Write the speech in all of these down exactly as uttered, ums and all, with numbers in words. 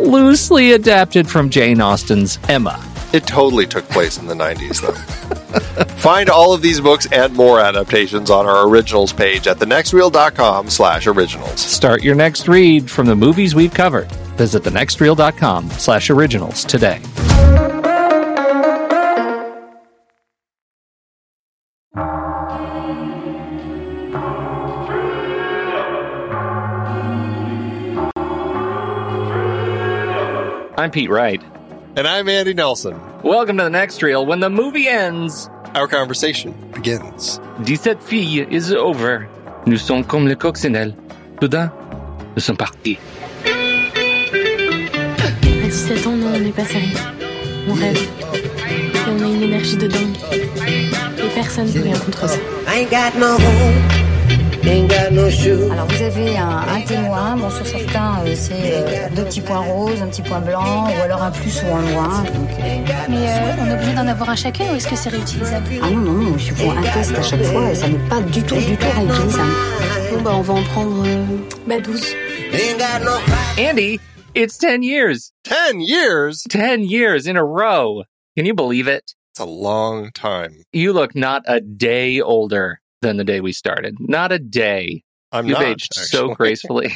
loosely adapted from Jane Austen's Emma. It totally took place in the nineties, though. Find all of these books and more adaptations on our Originals page at thenextreel.com slash originals. Start your next read from the movies we've covered. Visit thenextreel.com slash originals today. I'm Pete Wright. And I'm Andy Nelson. Welcome to The Next Reel. When the movie ends, our conversation begins. dix-sept filles is over. Nous sommes comme le coccinelle. Soudain, nous sommes partis. À dix-sept ans, non, on n'est pas sérieux. On rêve. Et on a une énergie de dingue. Et personne ne peut rien contre ça. I ain't got no home. Alors vous avez un, un témoin, bon sur certains euh, c'est euh, deux petits points roses, un petit point blanc, ou alors un plus ou un moins. Donc, euh... Mais euh, on est obligé d'en avoir un chacun ou est-ce que c'est réutilisable? Ah non, non, non, je prends un test à chaque fois et ça n'est pas du tout, du tout réutilisable. Bon bah on va en prendre euh, bah douze. Andy, it's ten years. Ten years? Ten years in a row. Can you believe it? It's a long time. You look not a day older than the day we started. Not a day. I'm You've not, aged actually. So gracefully.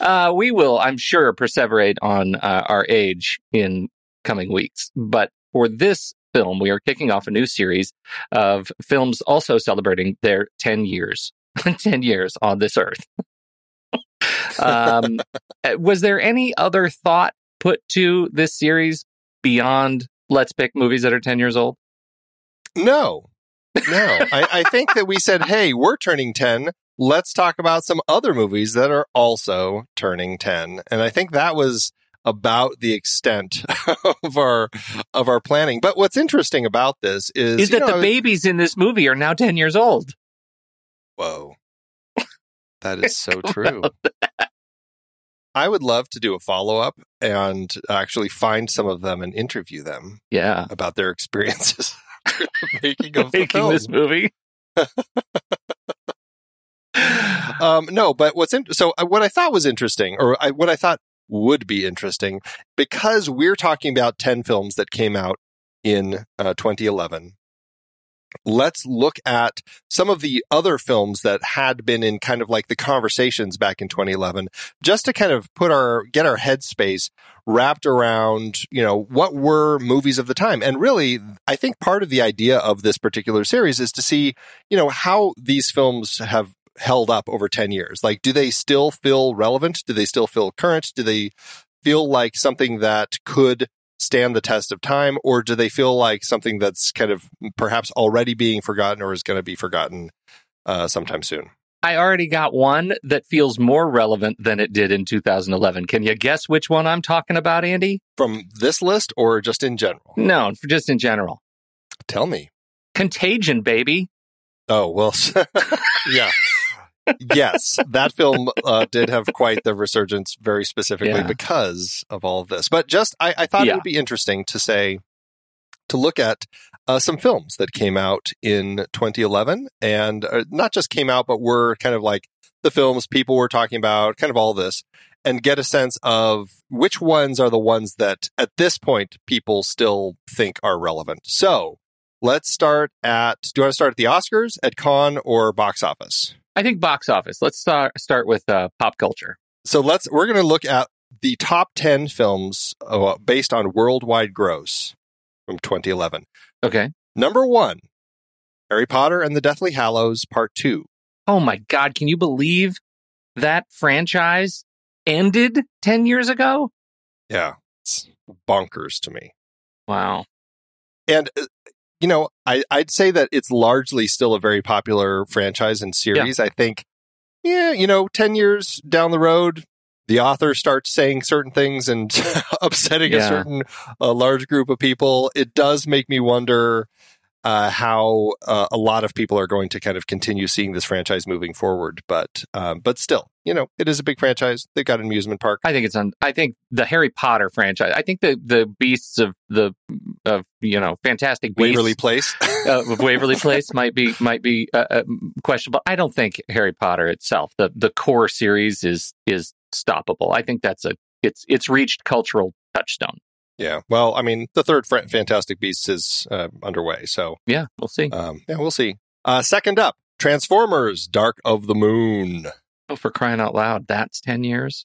Uh, we will, I'm sure, perseverate on uh, our age in coming weeks. But for this film, we are kicking off a new series of films also celebrating their ten years, ten years on this earth. um, was there any other thought put to this series beyond let's pick movies that are ten years old? No, no. I, I think that we said, hey, we're turning ten. Let's talk about some other movies that are also turning ten. And I think that was about the extent of our of our planning. But what's interesting about this is... Is that know, the babies in this movie are now ten years old. Whoa. That is so true. I would love to do a follow-up and actually find some of them and interview them yeah. about their experiences making of making film. This movie. um, no, but what's in- so what I thought was interesting, or I, what I thought would be interesting, because we're talking about ten films that came out in uh, twenty eleven. Let's look at some of the other films that had been in kind of like the conversations back in twenty eleven, just to kind of put our get our headspace wrapped around, you know, what were movies of the time. And really, I think part of the idea of this particular series is to see, you know, how these films have held up over ten years. Like, do they still feel relevant? Do they still feel current? Do they feel like something that could stand the test of time, or do they feel like something that's kind of perhaps already being forgotten or is going to be forgotten uh, sometime soon? I already got one that feels more relevant than it did in two thousand eleven. Can you guess which one I'm talking about, Andy? From this list or just in general? No, just in general. Tell me. Contagion, baby. Oh, well, yeah. Yes, that film uh, did have quite the resurgence, very specifically yeah. because of all of this. But just, I, I thought yeah. it would be interesting to say, to look at uh, some films that came out in twenty eleven, and uh, not just came out, but were kind of like the films people were talking about, kind of all this, and get a sense of which ones are the ones that, at this point, people still think are relevant. So, let's start at, do you want to start at the Oscars, at con, or box office? I think box office. Let's start start with uh, pop culture. So let's we're going to look at the top ten films uh, based on worldwide gross from twenty eleven. Okay. Number one, Harry Potter and the Deathly Hallows Part Two. Oh my God! Can you believe that franchise ended ten years ago? Yeah, it's bonkers to me. Wow. And. Uh, You know, I, I'd say that it's largely still a very popular franchise and series. Yeah. I think, yeah, you know, ten years down the road, the author starts saying certain things and upsetting yeah. a certain a large group of people. It does make me wonder uh, how uh, a lot of people are going to kind of continue seeing this franchise moving forward. But um, but still, you know, it is a big franchise. They've got an amusement park. I think it's on. I think the Harry Potter franchise. I think the the beasts of the of you know Fantastic Beasts, Waverly Place uh, of Waverly Place might be might be uh, uh, questionable. I don't think Harry Potter itself, the the core series, is is stoppable. I think that's a it's it's reached cultural touchstone. Yeah. Well, I mean, the third fr- Fantastic Beasts is uh, underway. So yeah, we'll see. Um, yeah, we'll see. Uh, second up, Transformers: Dark of the Moon. Oh, for crying out loud, that's ten years?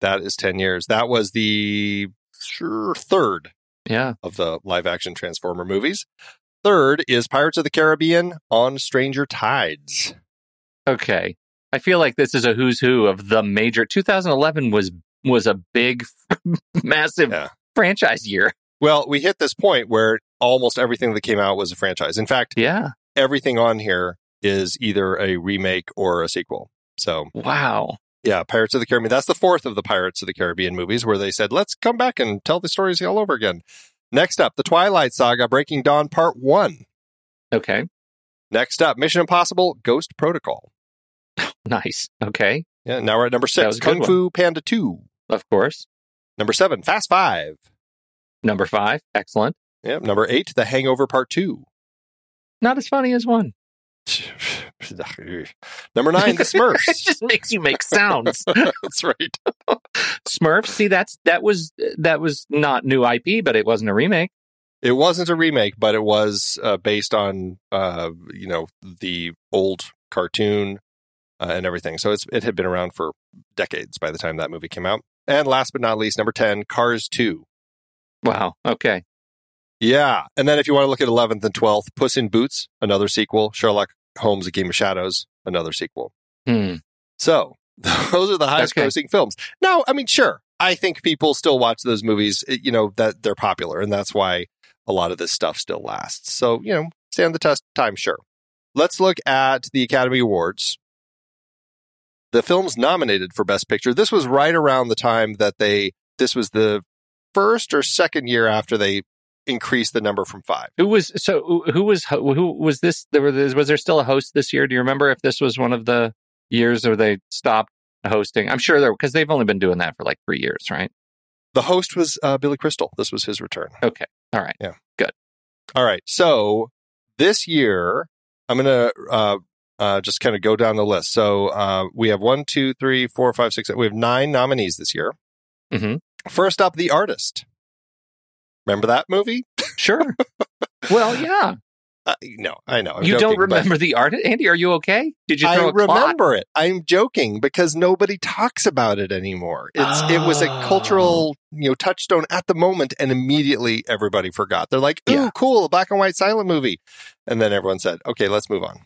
That is ten years. That was the third yeah. of the live-action Transformer movies. Third is Pirates of the Caribbean on Stranger Tides. Okay. I feel like this is a who's who of the major... twenty eleven was was a big, massive yeah. franchise year. Well, we hit this point where almost everything that came out was a franchise. In fact, yeah. everything on here is either a remake or a sequel. So, wow. Yeah, Pirates of the Caribbean. That's the fourth of the Pirates of the Caribbean movies where they said, let's come back and tell the stories all over again. Next up, The Twilight Saga, Breaking Dawn Part one. Okay. Next up, Mission Impossible, Ghost Protocol. Nice. Okay. Yeah, now we're at number six, Kung Fu Panda two. Of course. Number seven, Fast Five. Number five, excellent. Yep. Number eight, The Hangover Part two. Not as funny as one. Number nine, The Smurfs. It just makes you make sounds. That's right. Smurfs. See, that's that was that was not new I P, but it wasn't a remake. It wasn't a remake, but it was uh, based on uh, you know the old cartoon uh, and everything. So it's it had been around for decades by the time that movie came out. And last but not least, number ten, Cars two. Wow. Okay. Yeah. And then if you want to look at eleventh and twelfth, Puss in Boots, another sequel. Sherlock Holmes, A Game of Shadows, another sequel. Hmm. So those are the highest okay. grossing films. Now, I mean, sure, I think people still watch those movies, you know, that they're popular. And that's why a lot of this stuff still lasts. So, you know, stand the test of time, sure. Let's look at the Academy Awards. The films nominated for Best Picture. This was right around the time that they, this was the first or second year after they increased the number from five. Who was, so who was, who was this, there was, was there still a host this year? Do you remember if this was one of the years where they stopped hosting? I'm sure there, because they've only been doing that for like three years, right? The host was uh, Billy Crystal. This was his return. Okay. All right. Yeah. Good. All right. So this year, I'm going to, uh, Uh, just kind of go down the list. So uh, we have one, two, three, four, five, six, eight. We have nine nominees this year. Mm-hmm. First up, The Artist. Remember that movie? Sure. Well, yeah. Uh, no, I know. I'm you joking, don't remember but... The Artist? Andy, are you okay? Did you throw I a remember clot? It. I'm joking because nobody talks about it anymore. It's oh. It was a cultural you know, touchstone at the moment, and immediately everybody forgot. They're like, ooh, yeah. cool, a black and white silent movie. And then everyone said, okay, let's move on.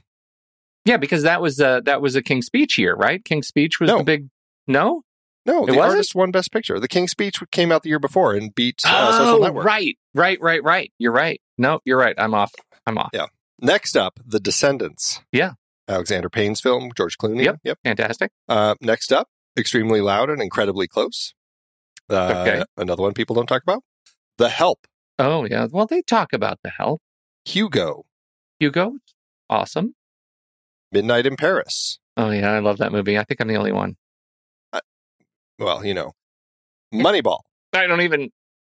Yeah, because that was a, that was a King's Speech year, right? King's Speech was no. the big... No? No, The Artist won Best Picture. The King's Speech came out the year before and beat uh, oh, Social Network. right, right, right, right. You're right. No, you're right. I'm off. I'm off. Yeah. Next up, The Descendants. Yeah. Alexander Payne's film, George Clooney. Yep, yep. Fantastic. Uh, next up, Extremely Loud and Incredibly Close. Uh, okay. Another one people don't talk about. The Help. Oh, yeah. Well, they talk about The Help. Hugo. Hugo? Awesome. Midnight in Paris. Oh, yeah. I love that movie. I think I'm the only one. Uh, well, you know. Moneyball. I don't even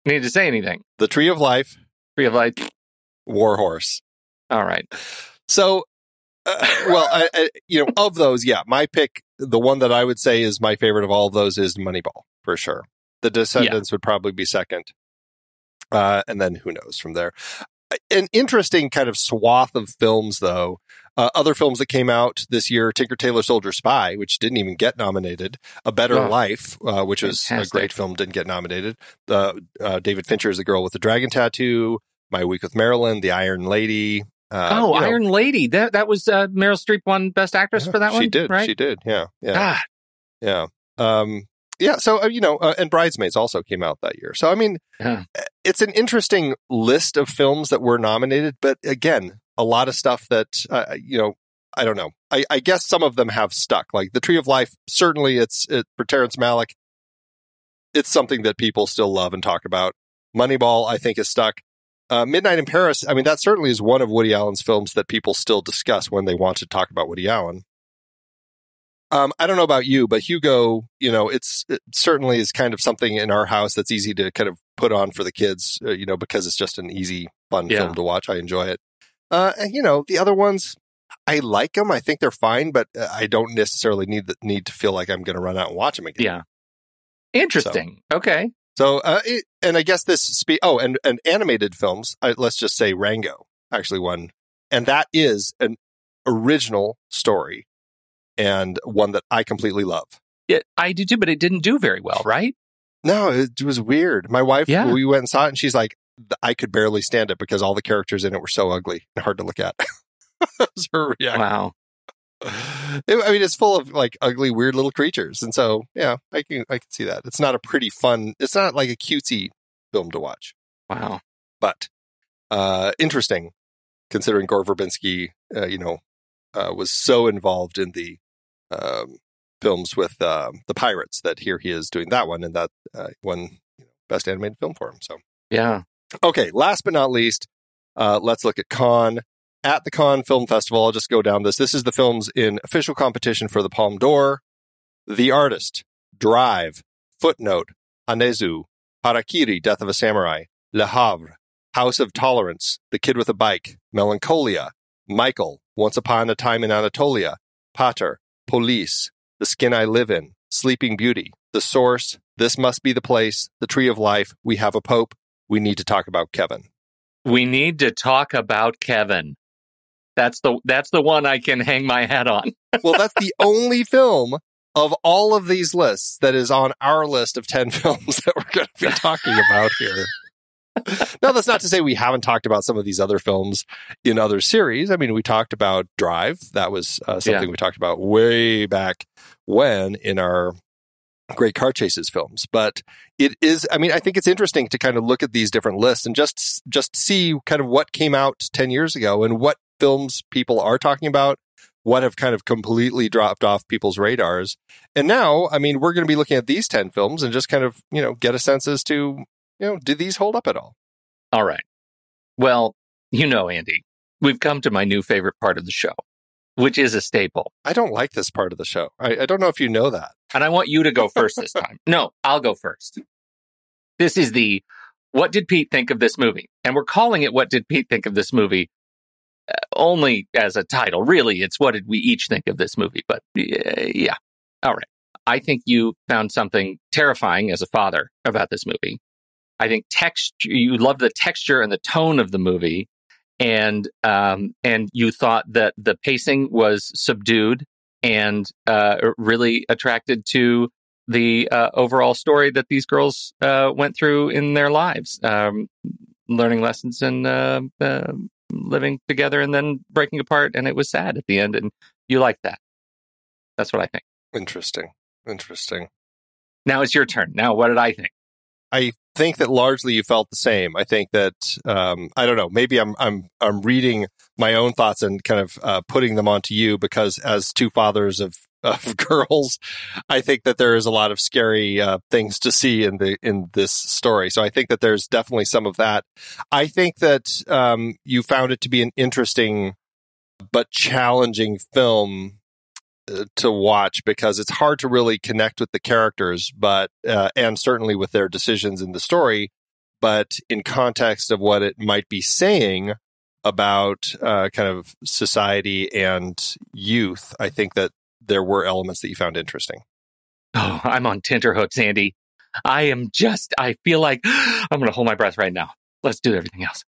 need to say anything. The Tree of Life. Tree of Life. War Horse. All right. So, uh, well, I, I, you know, of those, yeah, my pick, the one that I would say is my favorite of all of those is Moneyball, for sure. The Descendants yeah. would probably be second. Uh, and then who knows from there. An interesting kind of swath of films, though. Uh, other films that came out this year, Tinker Tailor Soldier Spy, which didn't even get nominated. A Better oh, Life, uh, which fantastic. was a great film, didn't get nominated. Uh, uh, David Fincher's The Girl with the Dragon Tattoo, My Week with Marilyn, The Iron Lady. Uh, oh, Iron know. Lady. That that was uh, Meryl Streep won Best Actress yeah, for that one, She did, right? She did, yeah. Yeah, ah. yeah. Um, yeah, so, uh, you know, uh, and Bridesmaids also came out that year. So, I mean, yeah. it's an interesting list of films that were nominated, but again... a lot of stuff that, uh, you know, I don't know. I, I guess some of them have stuck. Like The Tree of Life, certainly it's it, for Terrence Malick, it's something that people still love and talk about. Moneyball, I think, is stuck. Uh, Midnight in Paris, I mean, that certainly is one of Woody Allen's films that people still discuss when they want to talk about Woody Allen. Um, I don't know about you, but Hugo, you know, it's it certainly is kind of something in our house that's easy to kind of put on for the kids, uh, you know, because it's just an easy, fun yeah. film to watch. I enjoy it. Uh, and, you know, the other ones, I like them. I think they're fine, but uh, I don't necessarily need the, need to feel like I'm going to run out and watch them again. Yeah. Interesting. So, okay. So, uh, it, and I guess this, spe- oh, and, and animated films, I, let's just say Rango actually won. And that is an original story and one that I completely love. Yeah, I do too, but it didn't do very well, right? No, it, it was weird. My wife, yeah. we went and saw it and she's like, I could barely stand it because all the characters in it were so ugly and hard to look at. That was her reaction. Wow. It, I mean, it's full of like ugly, weird little creatures. And so, yeah, I can, I can see that. It's not a pretty fun, it's not like a cutesy film to watch. Wow. But, uh, interesting considering Gore Verbinski, uh, you know, uh, was so involved in the, um, films with, um, the pirates that here he is doing that one and that, uh, won you know, Best Animated Film for him. So, yeah. Okay, last but not least, uh, let's look at Cannes. At the Cannes Film Festival, I'll just go down this. This is the films in official competition for the Palme d'Or. The Artist, Drive, Footnote, Hanezu, Harakiri, Death of a Samurai, Le Havre, House of Tolerance, The Kid with a Bike, Melancholia, Michael, Once Upon a Time in Anatolia, Pater, Police, The Skin I Live In, Sleeping Beauty, The Source, This Must Be the Place, The Tree of Life, We Have a Pope, We need to talk about Kevin. We need to talk about Kevin. That's the that's the one I can hang my hat on. Well, that's the only film of all of these lists that is on our list of ten films that we're going to be talking about here. Now, that's not to say we haven't talked about some of these other films in other series. I mean, we talked about Drive. That was uh, something yeah. we talked about way back when in our great car chases films. But it is, I mean, I think it's interesting to kind of look at these different lists and just just see kind of what came out ten years ago and what films people are talking about, what have kind of completely dropped off people's radars. And now, I mean, we're going to be looking at these ten films and just kind of, you know, get a sense as to, you know, did these hold up at all? All right. Well, you know, Andy, we've come to my new favorite part of the show, which is a staple. I don't like this part of the show. I, I don't know if you know that. And I want you to go first this time. No, I'll go first. This is the, what did Pete think of this movie? And we're calling it, what did Pete think of this movie? Uh, only as a title. Really, it's what did we each think of this movie? But uh, yeah. All right. I think you found something terrifying as a father about this movie. I think text you loved the texture and the tone of the movie, and um, and you thought that the pacing was subdued and uh, really attracted to the uh, overall story that these girls uh, went through in their lives, um, learning lessons and uh, uh, living together and then breaking apart, and it was sad at the end, and you liked that. That's what I think. Interesting. Interesting. Now it's your turn. Now, what did I think? I think that largely you felt the same. I think that um, I don't know. Maybe I'm I'm I'm reading my own thoughts and kind of uh, putting them onto you because, as two fathers of, of girls, I think that there is a lot of scary uh, things to see in the in this story. So I think that there's definitely some of that. I think that um, you found it to be an interesting but challenging film to watch because it's hard to really connect with the characters, but uh, and certainly with their decisions in the story, but in context of what it might be saying about uh, kind of society and youth, I think that there were elements that you found interesting. Oh, I'm on tenterhooks, Andy. I am just, I feel like I'm going to hold my breath right now. Let's do everything else.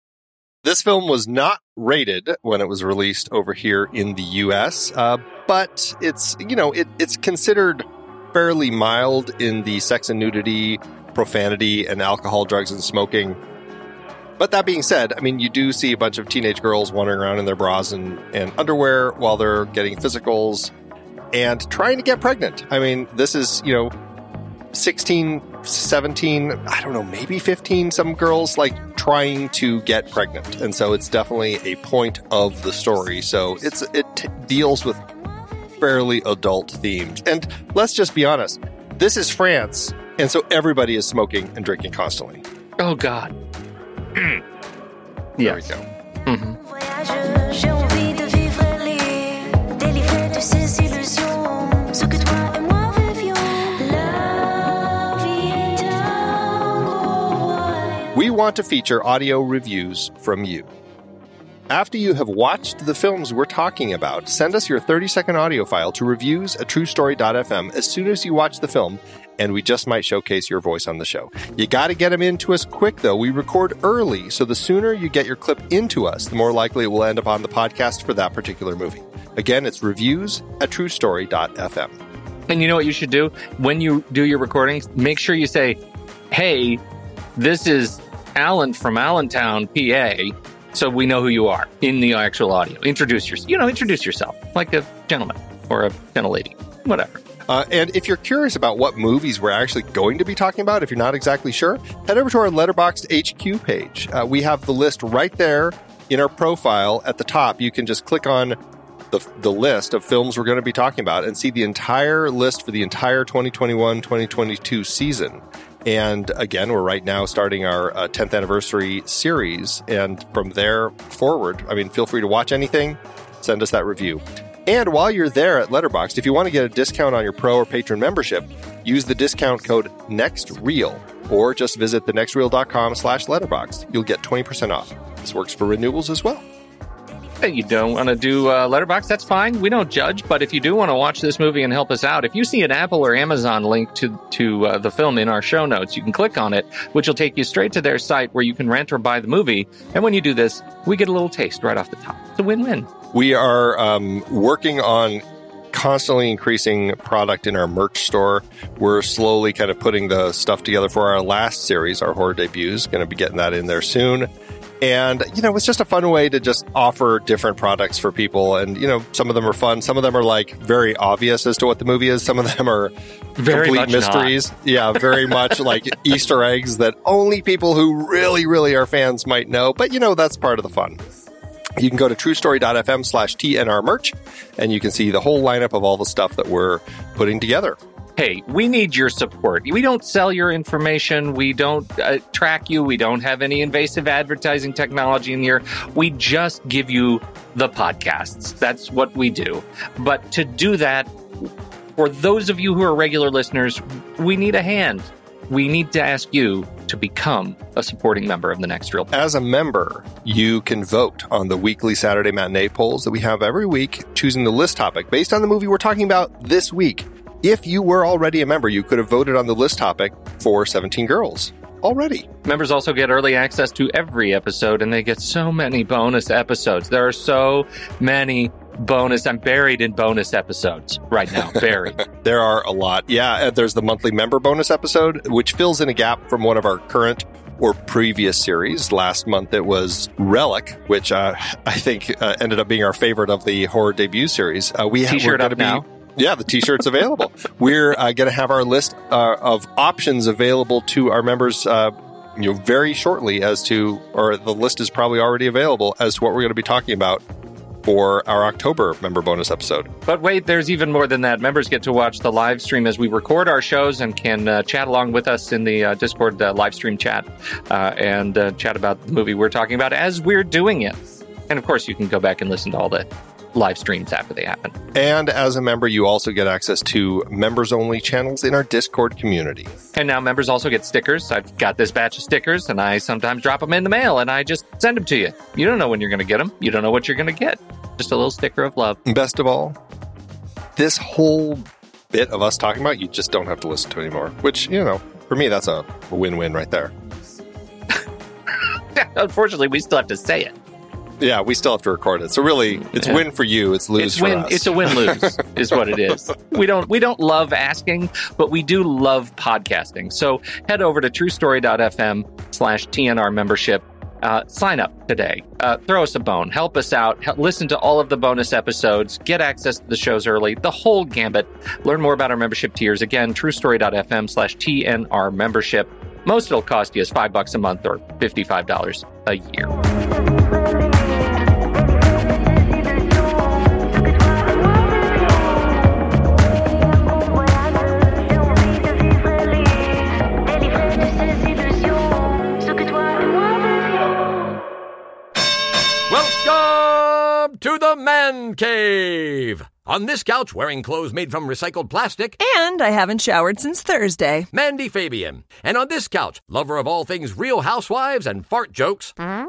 This film was not rated when it was released over here in the U S, uh, but it's, you know, it, it's considered fairly mild in the sex and nudity, profanity, and alcohol, drugs, and smoking. But that being said, I mean, you do see a bunch of teenage girls wandering around in their bras and, and underwear while they're getting physicals and trying to get pregnant. I mean, this is, you know, sixteen, seventeen, I don't know, maybe fifteen, some girls like trying to get pregnant. And so it's definitely a point of the story. So it's it t- deals with fairly adult themes. And let's just be honest, this is France. And so everybody is smoking and drinking constantly. Oh, God. Mm. Yeah. There we go. Mm-hmm. We want to feature audio reviews from you. After you have watched the films we're talking about, send us your thirty-second audio file to reviews at true story dot f m as soon as you watch the film, and we just might showcase your voice on the show. You got to get them into us quick, though. We record early, so the sooner you get your clip into us, the more likely it will end up on the podcast for that particular movie. Again, it's reviews at true story dot f m. And you know what you should do? When you do your recordings, make sure you say, hey, this is Alan from Allentown, P A, so we know who you are in the actual audio. Introduce yourself, you know, introduce yourself like a gentleman or a gentlelady, whatever. Uh, and if you're curious about what movies we're actually going to be talking about, if you're not exactly sure, head over to our Letterboxd H Q page. Uh, we have the list right there in our profile at the top. You can just click on the, the list of films we're going to be talking about and see the entire list for the entire twenty twenty-one twenty twenty-two season. And again, we're right now starting our uh, tenth anniversary series. And from there forward, I mean, feel free to watch anything. Send us that review. And while you're there at Letterboxd, if you want to get a discount on your pro or patron membership, use the discount code NEXTREEL or just visit thenextreel dot com slash letterboxd. You'll get twenty percent off. This works for renewals as well. You don't want to do uh, Letterboxd, that's fine. We don't judge, but if you do want to watch this movie and help us out, if you see an Apple or Amazon link to, to uh, the film in our show notes, you can click on it, which will take you straight to their site where you can rent or buy the movie. And when you do this, we get a little taste right off the top. It's a win-win. We are um, working on constantly increasing product in our merch store. We're slowly kind of putting the stuff together for our last series, our horror debuts. Going to be getting that in there soon. And, you know, it's just a fun way to just offer different products for people. And, you know, some of them are fun. Some of them are like very obvious as to what the movie is. Some of them are very complete mysteries. Not. Yeah, very much like Easter eggs that only people who really, really are fans might know. But, you know, that's part of the fun. You can go to truestory.fm slash TNR merch and you can see the whole lineup of all the stuff that we're putting together. Hey, we need your support. We don't sell your information. We don't uh, track you. We don't have any invasive advertising technology in here. We just give you the podcasts. That's what we do. But to do that, for those of you who are regular listeners, we need a hand. We need to ask you to become a supporting member of The Next Real Podcast. As a member, you can vote on the weekly Saturday matinee polls that we have every week, choosing the list topic based on the movie we're talking about this week. If you were already a member, you could have voted on the list topic for seventeen Girls already. Members also get early access to every episode, and they get so many bonus episodes. There are so many bonus. I'm buried in bonus episodes right now. Buried. There are a lot. Yeah, there's the monthly member bonus episode, which fills in a gap from one of our current or previous series. Last month it was Relic, which uh, I think uh, ended up being our favorite of the horror debut series. Uh, we T-shirt we're gonna up be- now. Yeah, the T-shirt's available. We're uh, going to have our list uh, of options available to our members uh, you know, very shortly as to, or the list is probably already available as to what we're going to be talking about for our October member bonus episode. But wait, there's even more than that. Members get to watch the live stream as we record our shows and can uh, chat along with us in the uh, Discord uh, live stream chat uh, and uh, chat about the movie we're talking about as we're doing it. And of course, you can go back and listen to all the live streams after they happen. And as a member, you also get access to members-only channels in our Discord community. And now members also get stickers. I've got this batch of stickers, and I sometimes drop them in the mail, and I just send them to you. You don't know when you're going to get them. You don't know what you're going to get. Just a little sticker of love. Best of all, this whole bit of us talking about, you just don't have to listen to anymore, which, you know, for me, that's a, a win-win right there. Unfortunately, we still have to say it. Yeah, we still have to record it. So really, it's yeah. win for you. It's lose it's win, for us. It's a win-lose is what it is. We don't we don't love asking, but we do love podcasting. So head over to truestory.fm slash TNR membership. Uh, sign up today. Uh, throw us a bone. Help us out. Help, listen to all of the bonus episodes. Get access to the shows early. The whole gambit. Learn more about our membership tiers. Again, truestory.fm slash TNR membership. Most it'll cost you is five bucks a month or fifty-five dollars a year. To the Man Cave! On this couch, wearing clothes made from recycled plastic. And I haven't showered since Thursday. Mandy Fabian. And on this couch, lover of all things Real Housewives and fart jokes. Mm?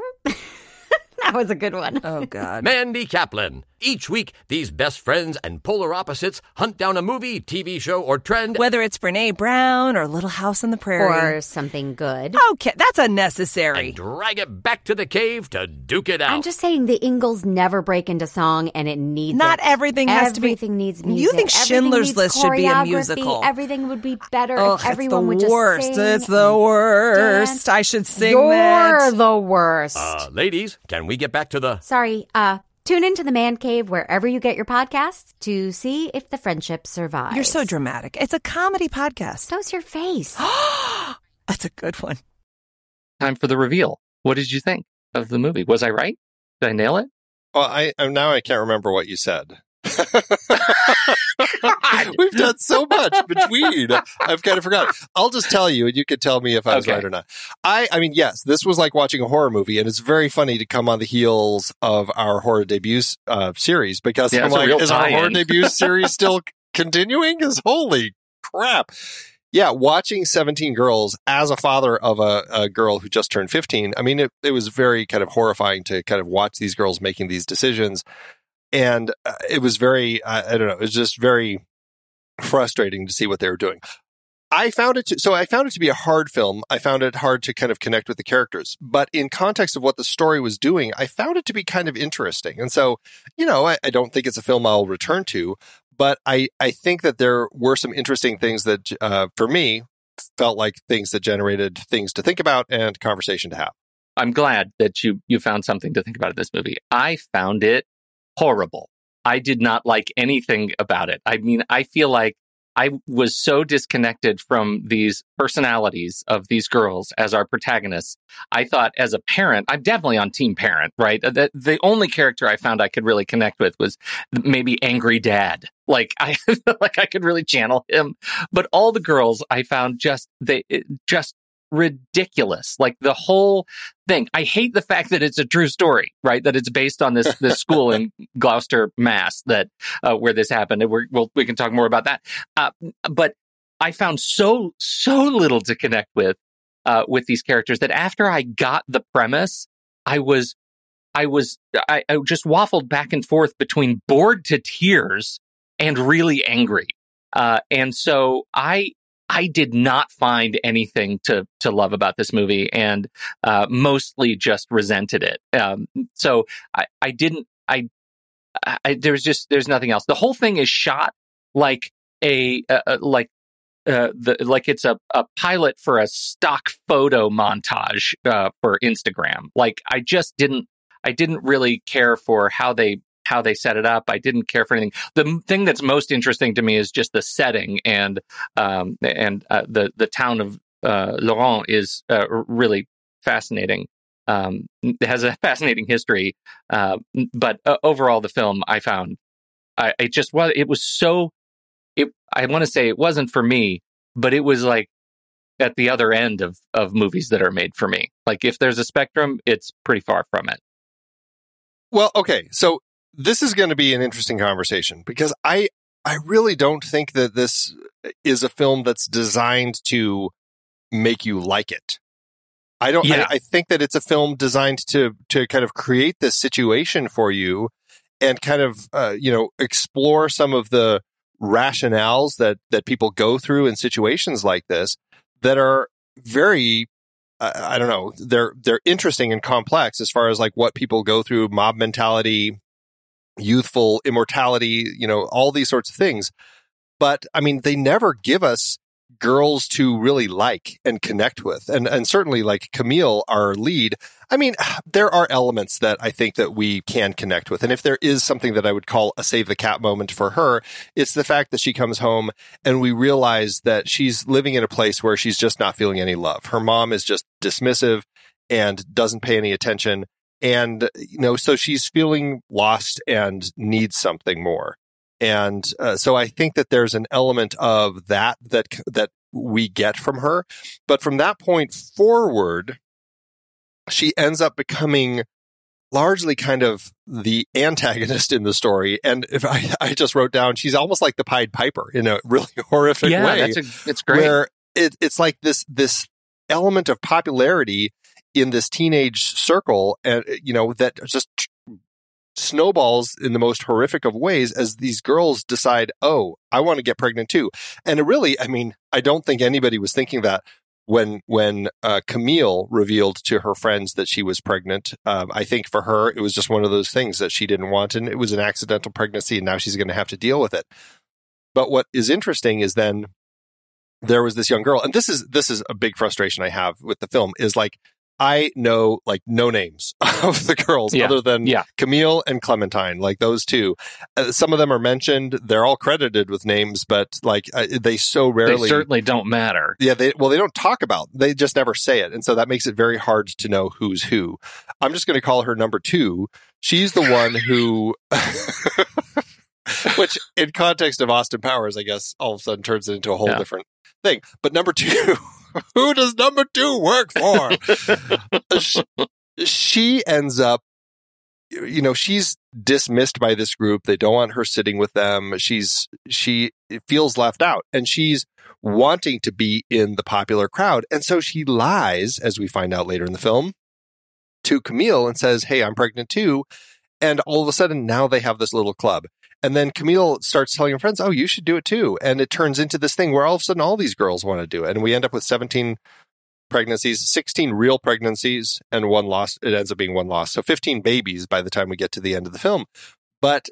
That was a good one. Oh, God. Mandy Kaplan. Each week, these best friends and polar opposites hunt down a movie, T V show, or trend. Whether it's Brene Brown or Little House on the Prairie. Or something good. Okay, that's unnecessary. And drag it back to the cave to duke it out. I'm just saying the Ingalls never break into song, and it needs Not it. everything has everything to be. Everything needs music. You think Schindler's List should be a musical. Everything would be better Ugh, if everyone would worst. just sing. It's the worst. It's the worst. I should sing You're that. You're the worst. Uh, ladies, can we get back to the... Sorry, uh, tune into the Man Cave wherever you get your podcasts to see if the friendship survives. You're so dramatic. It's a comedy podcast. So's your face. That's a good one. Time for the reveal. What did you think of the movie? Was I right? Did I nail it? Well, I now I can't remember what you said. We've done so much between. I've kind of forgotten. I'll just tell you, and you can tell me if I was okay. right or not. I, I mean, yes, this was like watching a horror movie, and it's very funny to come on the heels of our horror debut uh, series because yeah, I'm like, is our horror debut series still continuing? Because holy crap. Yeah, watching seventeen Girls as a father of a, a girl who just turned fifteen, I mean, it, it was very kind of horrifying to kind of watch these girls making these decisions. And uh, it was very, uh, I don't know, it was just very frustrating to see what they were doing. I found it, to, so I found it to be a hard film. I found it hard to kind of connect with the characters. But in context of what the story was doing, I found it to be kind of interesting. And so, you know, I, I don't think it's a film I'll return to, But I, I think that there were some interesting things that, uh, for me, felt like things that generated things to think about and conversation to have. I'm glad that you you found something to think about in this movie. I found it horrible. I did not like anything about it. I mean, I feel like I was so disconnected from these personalities of these girls as our protagonists. I thought as a parent, I'm definitely on team parent, right? The, the only character I found I could really connect with was maybe angry dad. Like I like I could really channel him. But all the girls I found just they just ridiculous. Like the whole thing. I hate the fact that it's a true story, right? That it's based on this this school in Gloucester, Mass, that uh, where this happened, and we're, we'll, we can talk more about that. Uh, but I found so so little to connect with uh, with these characters that after I got the premise, I was I was I, I just waffled back and forth between bored to tears and really angry, uh, and so I. I did not find anything to to love about this movie, and uh, mostly just resented it. Um, so I, I didn't. I, I there's just there's nothing else. The whole thing is shot like a uh, like uh, the like it's a, a pilot for a stock photo montage uh, for Instagram. Like I just didn't. I didn't really care for how they. how they set it up. I didn't care for anything. The thing that's most interesting to me is just the setting, and um, and uh, the the town of uh, Lorient is uh, really fascinating. Um, it has a fascinating history, uh, but uh, overall, the film I found I it just was it was so. It I want to say it wasn't for me, but it was like at the other end of of movies that are made for me. Like if there's a spectrum, it's pretty far from it. Well, okay, so. This is going to be an interesting conversation because I I really don't think that this is a film that's designed to make you like it. I don't. Yeah. I, I think that it's a film designed to to kind of create this situation for you and kind of uh, you know explore some of the rationales that that people go through in situations like this that are very. I, I don't know. They're they're interesting and complex as far as like what people go through, mob mentality. Youthful immortality, you know, all these sorts of things. But I mean, they never give us girls to really like and connect with. And and certainly like Camille, our lead, I mean, there are elements that I think that we can connect with. And if there is something that I would call a save the cat moment for her, it's the fact that she comes home and we realize that she's living in a place where she's just not feeling any love. Her mom is just dismissive and doesn't pay any attention. And, you know, so she's feeling lost and needs something more. And uh, so I think that there's an element of that, that that we get from her. But from that point forward, she ends up becoming largely kind of the antagonist in the story. And if I, I just wrote down, she's almost like the Pied Piper in a really horrific yeah, way. Yeah, it's great. Where it, it's like this this element of popularity in this teenage circle, uh, you know, that just snowballs in the most horrific of ways as these girls decide, oh, I want to get pregnant too. And it really, I mean, I don't think anybody was thinking that when when uh, Camille revealed to her friends that she was pregnant. Um, I think for her, it was just one of those things that she didn't want. And it was an accidental pregnancy, and now she's going to have to deal with it. But what is interesting is then there was this young girl. And this is this is a big frustration I have with the film is like, I know like no names of the girls yeah, other than yeah. Camille and Clementine, like those two. Uh, some of them are mentioned. They're all credited with names, but like uh, they so rarely. They certainly don't matter. Yeah. They, well, they don't talk about, they just never say it. And so that makes it very hard to know who's who. I'm just going to call her number two. She's the one who, which in context of Austin Powers, I guess all of a sudden turns it into a whole yeah. different thing. But number two, who does number two work for? she, she ends up, you know, she's dismissed by this group. They don't want her sitting with them. She's she feels left out, and she's wanting to be in the popular crowd. And so she lies, as we find out later in the film, to Camille and says, hey, I'm pregnant too. And all of a sudden now they have this little club. And then Camille starts telling her friends, oh, you should do it too. And it turns into this thing where all of a sudden all these girls want to do it. And we end up with seventeen pregnancies, sixteen real pregnancies, and one lost. It ends up being one lost. So fifteen babies by the time we get to the end of the film. But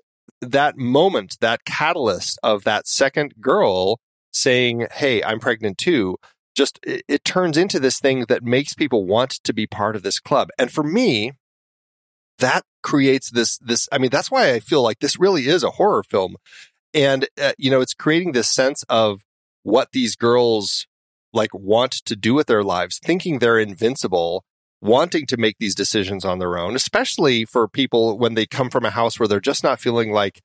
that moment, that catalyst of that second girl saying, hey, I'm pregnant too, just it, it turns into this thing that makes people want to be part of this club. And for me, that creates this, this, I mean, that's why I feel like this really is a horror film. And, uh, you know, it's creating this sense of what these girls like want to do with their lives, thinking they're invincible, wanting to make these decisions on their own, especially for people when they come from a house where they're just not feeling like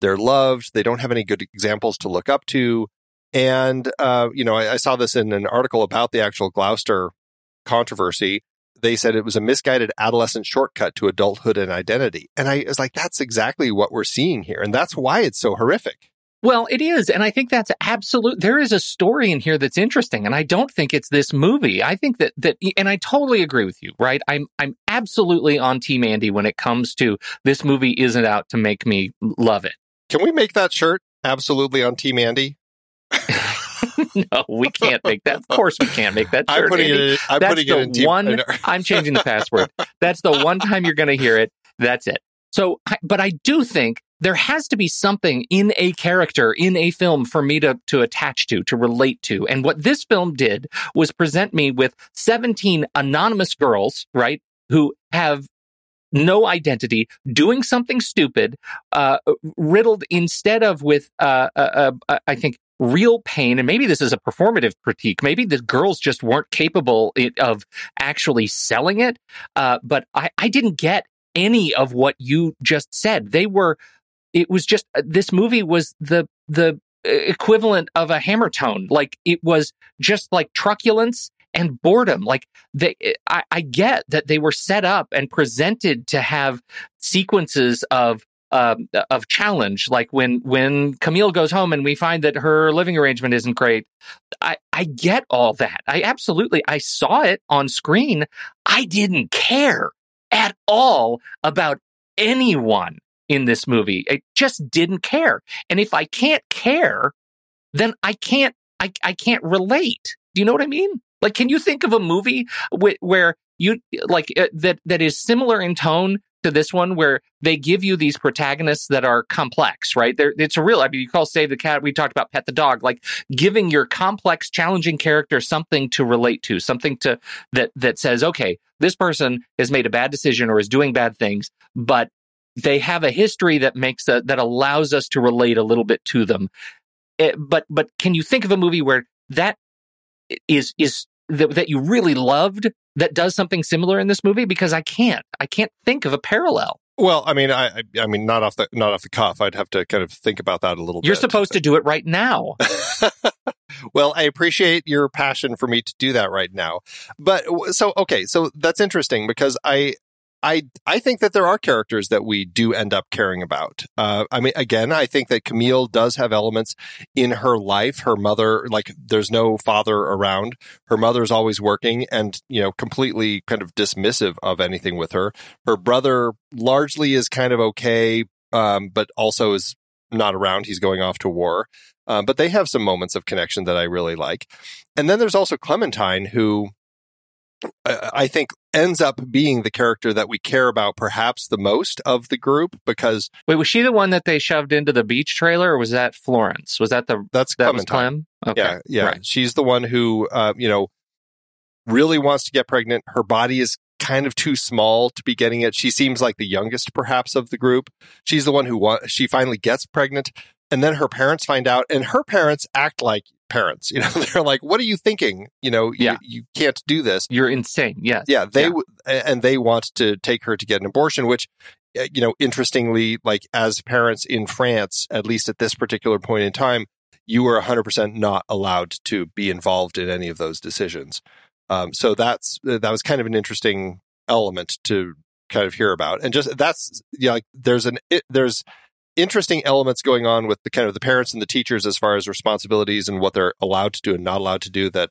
they're loved. They don't have any good examples to look up to. And, uh, you know, I, I saw this in an article about the actual Gloucester controversy. They said it was a misguided adolescent shortcut to adulthood and identity. And I was like, that's exactly what we're seeing here. And that's why it's so horrific. Well, it is. And I think that's absolute. There is a story in here that's interesting. And I don't think it's this movie. I think that that and I totally agree with you. Right. I'm I'm absolutely on Team Andy when it comes to this movie isn't out to make me love it. Can we make that shirt? Absolutely on Team Andy. No, we can't make that. Of course we can't make that shirt. I'm putting Andy. It in, I'm that's putting the it in one. I'm changing the password. That's the one time you're going to hear it. That's it. So, but I do think there has to be something in a character, in a film for me to, to attach to, to relate to. And what this film did was present me with seventeen anonymous girls, right, who have no identity, doing something stupid, uh, riddled instead of with, uh, uh, uh, I think, real pain. And maybe this is a performative critique. Maybe the girls just weren't capable it, of actually selling it. Uh, but I, I didn't get any of what you just said. They were, it was just, this movie was the, the equivalent of a hammer tone. Like it was just like truculence and boredom. Like they, I, I get that they were set up and presented to have sequences of Uh, of challenge, like when when Camille goes home and we find that her living arrangement isn't great. I, I get all that. I absolutely, I saw it on screen. I didn't care at all about anyone in this movie. I just didn't care. And if I can't care, then I can't, I, I can't relate. Do you know what I mean? Like, can you think of a movie wh- where you, like, uh, that that is similar in tone to this one where they give you these protagonists that are complex, right? They're, it's a real, I mean, you call Save the Cat, we talked about Pet the Dog, like giving your complex, challenging character something to relate to, something to that that says, okay, this person has made a bad decision or is doing bad things, but they have a history that makes a, that allows us to relate a little bit to them. It, but but can you think of a movie where that is is that, that you really loved that does something similar in this movie? Because I can't, I can't think of a parallel. Well, I mean, I, I mean, not off the, not off the cuff. I'd have to kind of think about that a little bit. You're supposed to do it right now. Well, I appreciate your passion for me to do that right now. But so, okay. So that's interesting because I, I, I think that there are characters that we do end up caring about. Uh, I mean, again, I think that Camille does have elements in her life. Her mother, like, there's no father around. Her mother's always working and, you know, completely kind of dismissive of anything with her. Her brother largely is kind of okay, um, but also is not around. He's going off to war. Uh, but they have some moments of connection that I really like. And then there's also Clementine, who I think ends up being the character that we care about perhaps the most of the group because... Wait, was she the one that they shoved into the beach trailer or was that Florence? Was that the... That's that Clementine. Clem? Okay. Yeah, yeah. Right. She's the one who, uh, you know, really wants to get pregnant. Her body is kind of too small to be getting it. She seems like the youngest perhaps of the group. She's the one who wa- she finally gets pregnant and then her parents find out and her parents act like parents, you know, they're like, what are you thinking? You know, yeah. you, you can't do this. You're insane. Yes. Yeah. They, yeah. And they want to take her to get an abortion, which, you know, interestingly, like as parents in France, at least at this particular point in time, you were one hundred percent not allowed to be involved in any of those decisions. Um, so that's, that was kind of an interesting element to kind of hear about. And just that's, yeah, like there's an, it, there's, interesting elements going on with the kind of the parents and the teachers as far as responsibilities and what they're allowed to do and not allowed to do that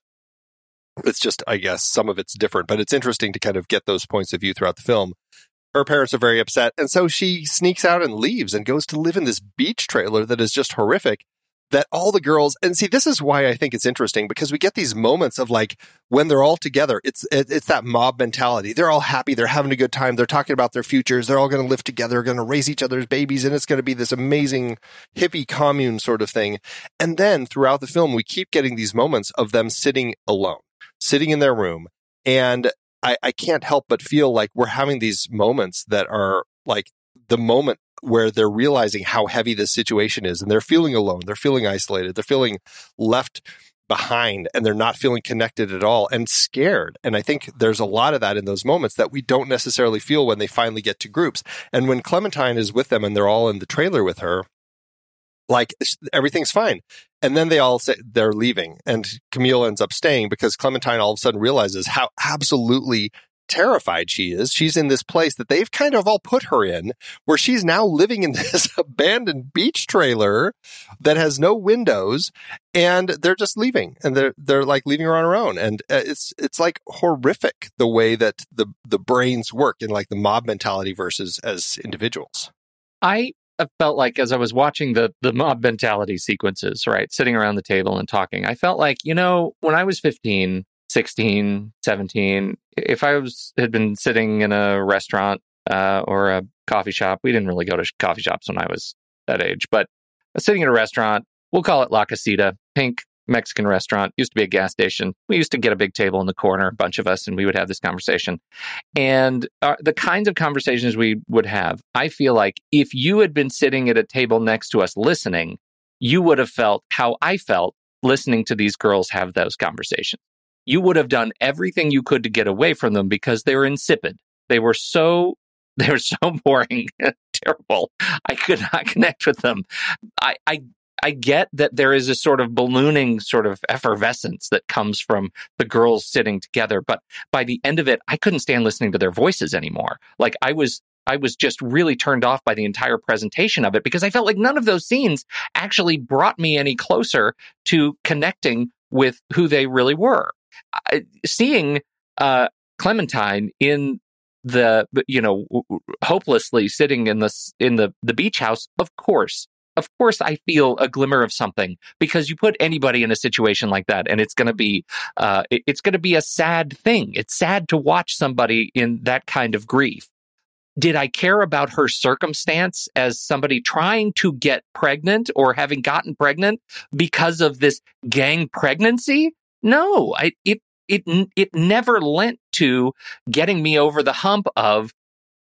it's just, I guess, some of it's different, but it's interesting to kind of get those points of view throughout the film. Her parents are very upset. And so she sneaks out and leaves and goes to live in this beach trailer that is just horrific. that all the girls, and see, this is why I think it's interesting, because we get these moments of like, when they're all together, it's it's that mob mentality. They're all happy. They're having a good time. They're talking about their futures. They're all going to live together, going to raise each other's babies. And it's going to be this amazing hippie commune sort of thing. And then throughout the film, we keep getting these moments of them sitting alone, sitting in their room. And I, I can't help but feel like we're having these moments that are like the moment where they're realizing how heavy this situation is, and they're feeling alone, they're feeling isolated, they're feeling left behind, and they're not feeling connected at all, and scared. And I think there's a lot of that in those moments that we don't necessarily feel when they finally get to groups. And when Clementine is with them and they're all in the trailer with her, like, everything's fine. And then they all say they're leaving, and Camille ends up staying because Clementine all of a sudden realizes how absolutely terrified she is. She's in this place that they've kind of all put her in, where she's now living in this abandoned beach trailer that has no windows, and they're just leaving, and they're they're like leaving her on her own. And it's it's like horrific the way that the the brains work in like the mob mentality versus as individuals. I felt like, as I was watching the the mob mentality sequences, right, sitting around the table and talking, I felt like, you know, when I was fifteen, sixteen, seventeen, if I was had been sitting in a restaurant uh, or a coffee shop — we didn't really go to coffee shops when I was that age, but sitting in a restaurant, we'll call it La Casita, pink Mexican restaurant, used to be a gas station. We used to get a big table in the corner, a bunch of us, and we would have this conversation. And uh, the kinds of conversations we would have, I feel like if you had been sitting at a table next to us listening, you would have felt how I felt listening to these girls have those conversations. You would have done everything you could to get away from them because they were insipid. They were so they were so boring and terrible. I could not connect with them. I, I I get that there is a sort of ballooning sort of effervescence that comes from the girls sitting together, but by the end of it, I couldn't stand listening to their voices anymore. Like I was I was just really turned off by the entire presentation of it, because I felt like none of those scenes actually brought me any closer to connecting with who they really were. I, seeing uh, Clementine in the, you know, hopelessly sitting in the in the, the beach house, of course, of course, I feel a glimmer of something, because you put anybody in a situation like that, and it's going to be uh, it, it's going to be a sad thing. It's sad to watch somebody in that kind of grief. Did I care about her circumstance as somebody trying to get pregnant or having gotten pregnant because of this gang pregnancy? No, I, it it it never lent to getting me over the hump of,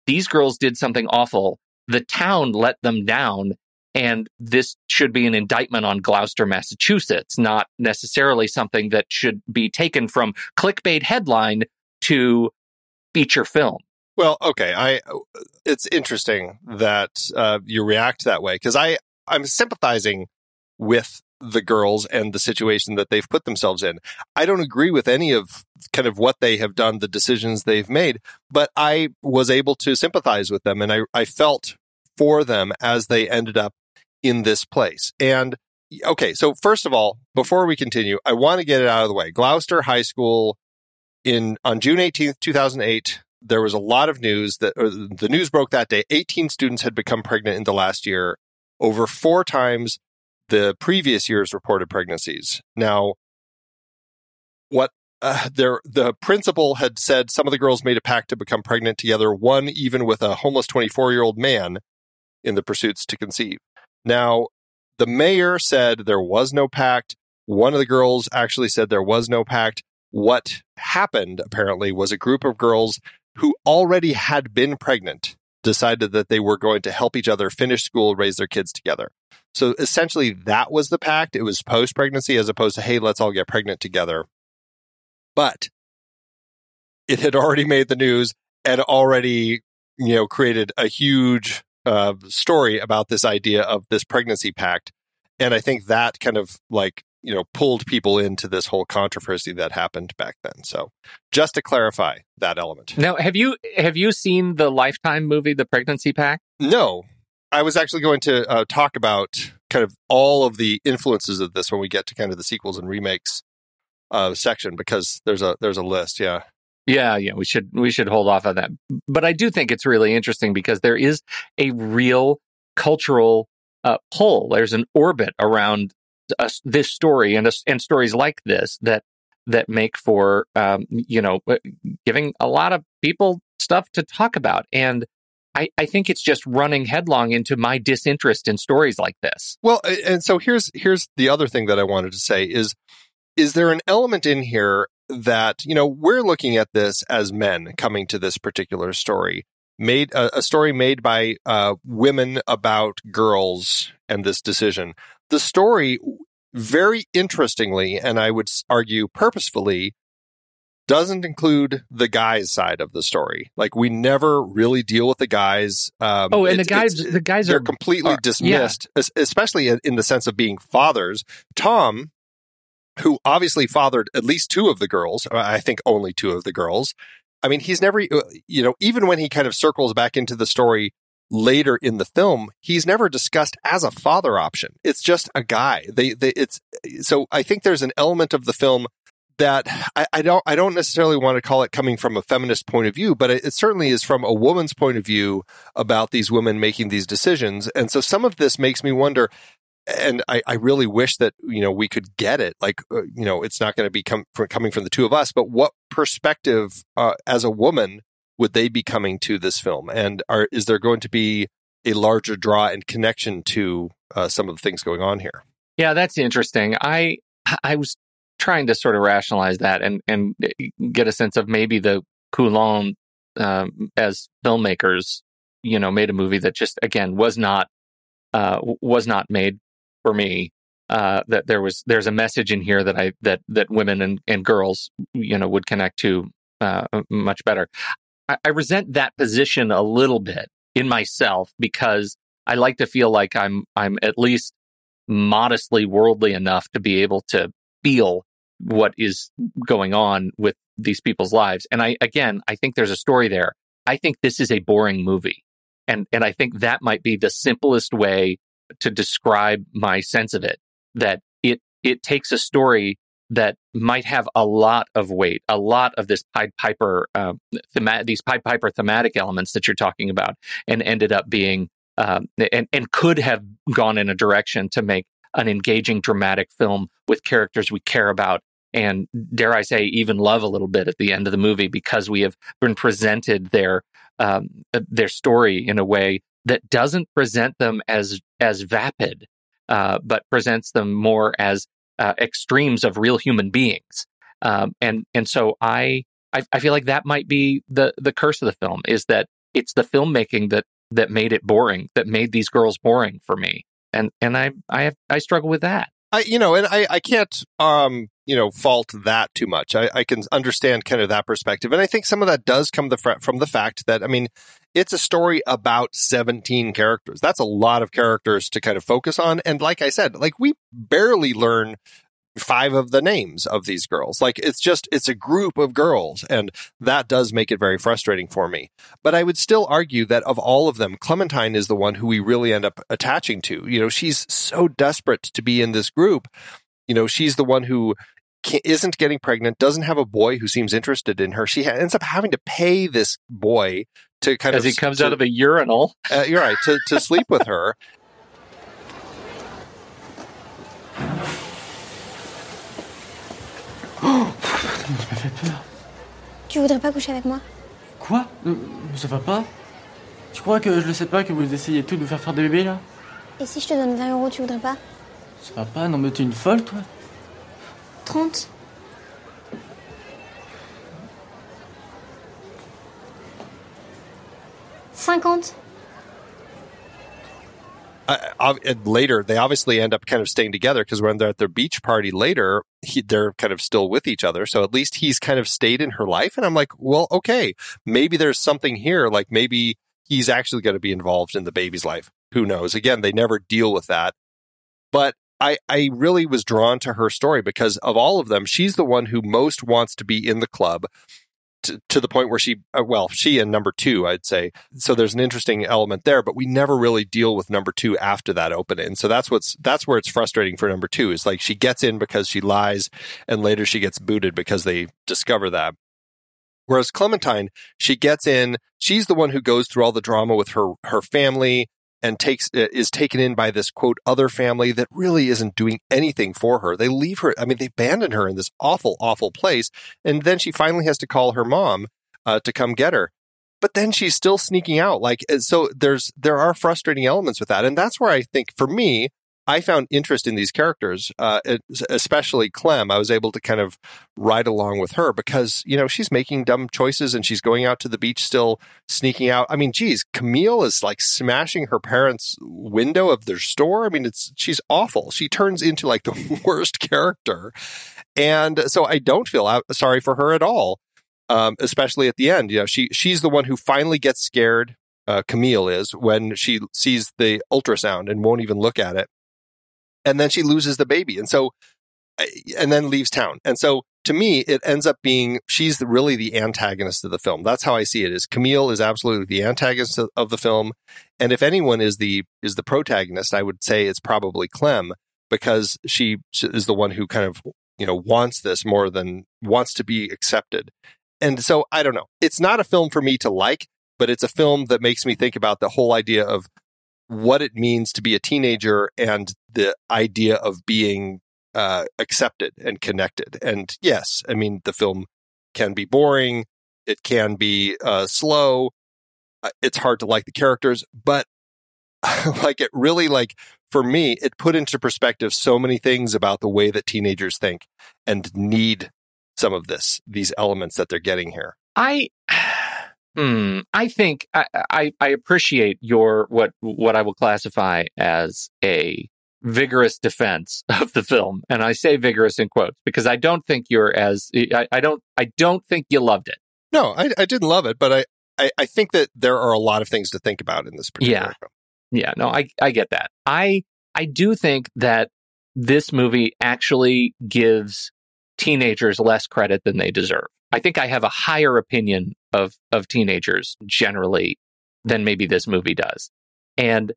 these girls did something awful, the town let them down, and this should be an indictment on Gloucester, Massachusetts, not necessarily something that should be taken from clickbait headline to feature film. Well, okay, I it's interesting that uh, you react that way, because I I'm sympathizing with the girls and the situation that they've put themselves in. I don't agree with any of kind of what they have done, the decisions they've made, but I was able to sympathize with them, and I, I felt for them as they ended up in this place. And okay, so first of all, before we continue, I want to get it out of the way. Gloucester High School, in on June eighteenth, two thousand eight, there was a lot of news that or the news broke that day. eighteen students had become pregnant in the last year, over four times the previous year's reported pregnancies. Now, what uh, their the principal had said, some of the girls made a pact to become pregnant together, one even with a homeless twenty-four-year-old man, in the pursuits to conceive. Now, the mayor said there was no pact. One of the girls actually said there was no pact. What happened, apparently, was a group of girls who already had been pregnant decided that they were going to help each other finish school, raise their kids together. So essentially, that was the pact. It was post-pregnancy as opposed to, hey, let's all get pregnant together. But it had already made the news and already, you know, created a huge uh, story about this idea of this pregnancy pact. And I think that kind of like, you know, pulled people into this whole controversy that happened back then. So just to clarify that element. Now, have you have you seen the Lifetime movie, The Pregnancy Pact? No. I was actually going to uh, talk about kind of all of the influences of this when we get to kind of the sequels and remakes uh, section, because there's a there's a list. Yeah. Yeah. Yeah. We should we should hold off on that. But I do think it's really interesting, because there is a real cultural uh, pull. There's an orbit around uh, this story and, uh, and stories like this that that make for, um, you know, giving a lot of people stuff to talk about. And I, I think it's just running headlong into my disinterest in stories like this. Well, and so here's here's the other thing that I wanted to say is, is there an element in here that, you know, we're looking at this as men coming to this particular story, made uh, a story made by uh, women about girls and this decision. The story, very interestingly, and I would argue purposefully, doesn't include the guys' side of the story. Like, we never really deal with the guys. Um, oh, and the guys, the guys they're are completely are, dismissed, yeah. especially in the sense of being fathers. Tom, who obviously fathered at least two of the girls, I think only two of the girls. I mean, he's never, you know, even when he kind of circles back into the story later in the film, he's never discussed as a father option. It's just a guy. They, they, it's so I think there's an element of the film that I, I don't, I don't necessarily want to call it coming from a feminist point of view, but it, it certainly is from a woman's point of view about these women making these decisions. And so some of this makes me wonder. And I, I really wish that, you know, we could get it. Like, uh, you know, it's not going to be com- from, coming from the two of us, but what perspective uh, as a woman would they be coming to this film? And are, is there going to be a larger draw and connection to uh, some of the things going on here? Yeah, that's interesting. I I was trying to sort of rationalize that and, and get a sense of maybe the Coulin um, as filmmakers, you know, made a movie that just, again, was not uh, was not made for me, uh, that there was there's a message in here that I that that women and, and girls, you know, would connect to uh, much better. I, I resent that position a little bit in myself because I like to feel like I'm I'm at least modestly worldly enough to be able to feel what is going on with these people's lives. And I again, I think there's a story there. I think this is a boring movie, and and I think that might be the simplest way to describe my sense of it, that it it takes a story that might have a lot of weight, a lot of this Pied Piper, uh, thema- these Pied Piper thematic elements that you're talking about, and ended up being, um, and, and could have gone in a direction to make an engaging, dramatic film with characters we care about, and dare I say, even love a little bit at the end of the movie, because we have been presented their um, their story in a way that doesn't present them as as vapid, uh, but presents them more as uh, extremes of real human beings, um, and and so I, I I feel like that might be the the curse of the film, is that it's the filmmaking that that made it boring, that made these girls boring for me, and and I I have, I struggle with that. I you know, and I I can't um you know fault that too much. I, I can understand kind of that perspective, and I think some of that does come the fr- from the fact that I mean. It's a story about seventeen characters. That's a lot of characters to kind of focus on. And like I said, like we barely learn five of the names of these girls. Like it's just, it's a group of girls. And that does make it very frustrating for me. But I would still argue that of all of them, Clementine is the one who we really end up attaching to. You know, she's so desperate to be in this group. You know, she's the one who isn't getting pregnant, doesn't have a boy who seems interested in her. She ha- ends up having to pay this boy to kind As of, he comes to, out of a urinal. Uh, you're right, to, to sleep with her. Tu voudrais pas coucher avec moi? Quoi? Ça va pas? Tu crois que je le sais pas que vous essayez tout de nous faire faire des bébés là? Et si je te donne vingt euros, tu voudrais pas? Ça va pas, non mais t'es une folle toi? trente. fifty. Uh, and later, they obviously end up kind of staying together because when they're at their beach party later, he, they're kind of still with each other. So at least he's kind of stayed in her life. And I'm like, well, okay, maybe there's something here. Like maybe he's actually going to be involved in the baby's life. Who knows? Again, they never deal with that. But I, I really was drawn to her story because of all of them, she's the one who most wants to be in the club. To, to the point where she, uh, well, she and number two, I'd say. So there's an interesting element there, but we never really deal with number two after that opening. So that's what's that's where it's frustrating for number two, is like she gets in because she lies, and later she gets booted because they discover that. Whereas Clementine, she gets in. She's the one who goes through all the drama with her her family. and takes is taken in by this, quote, other family that really isn't doing anything for her. They leave her. I mean, they abandon her in this awful, awful place. And then she finally has to call her mom uh, to come get her. But then she's still sneaking out. Like, so there's there are frustrating elements with that. And that's where I think, for me, I found interest in these characters, uh, especially Clem. I was able to kind of ride along with her because, you know, she's making dumb choices and she's going out to the beach still, sneaking out. I mean, geez, Camille is like smashing her parents' window of their store. I mean, it's she's awful. She turns into like the worst character. And so I don't feel out, sorry for her at all, um, especially at the end. You know, she she's the one who finally gets scared, uh, Camille is, when she sees the ultrasound and won't even look at it. And then she loses the baby. And so, and then leaves town. And so to me, it ends up being, she's really the antagonist of the film. That's how I see it is. Camille is absolutely the antagonist of the film. And if anyone is the, is the protagonist, I would say it's probably Clem, because she is the one who kind of, you know, wants this more than wants to be accepted. And so I don't know. It's not a film for me to like, but it's a film that makes me think about the whole idea of what it means to be a teenager and the idea of being uh, accepted and connected. And yes, I mean, the film can be boring. It can be uh, slow. Uh, it's hard to like the characters, but like it really like for me, it put into perspective so many things about the way that teenagers think and need some of this, these elements that they're getting here. I... Mm, I think I, I, I appreciate your what what I will classify as a vigorous defense of the film, and I say vigorous in quotes because I don't think you're as I, I don't I don't think you loved it. No, I, I didn't love it, but I, I, I think that there are a lot of things to think about in this particular yeah. film. Yeah, no, I I get that. I I do think that this movie actually gives teenagers less credit than they deserve. I think I have a higher opinion of of teenagers generally than maybe this movie does. And,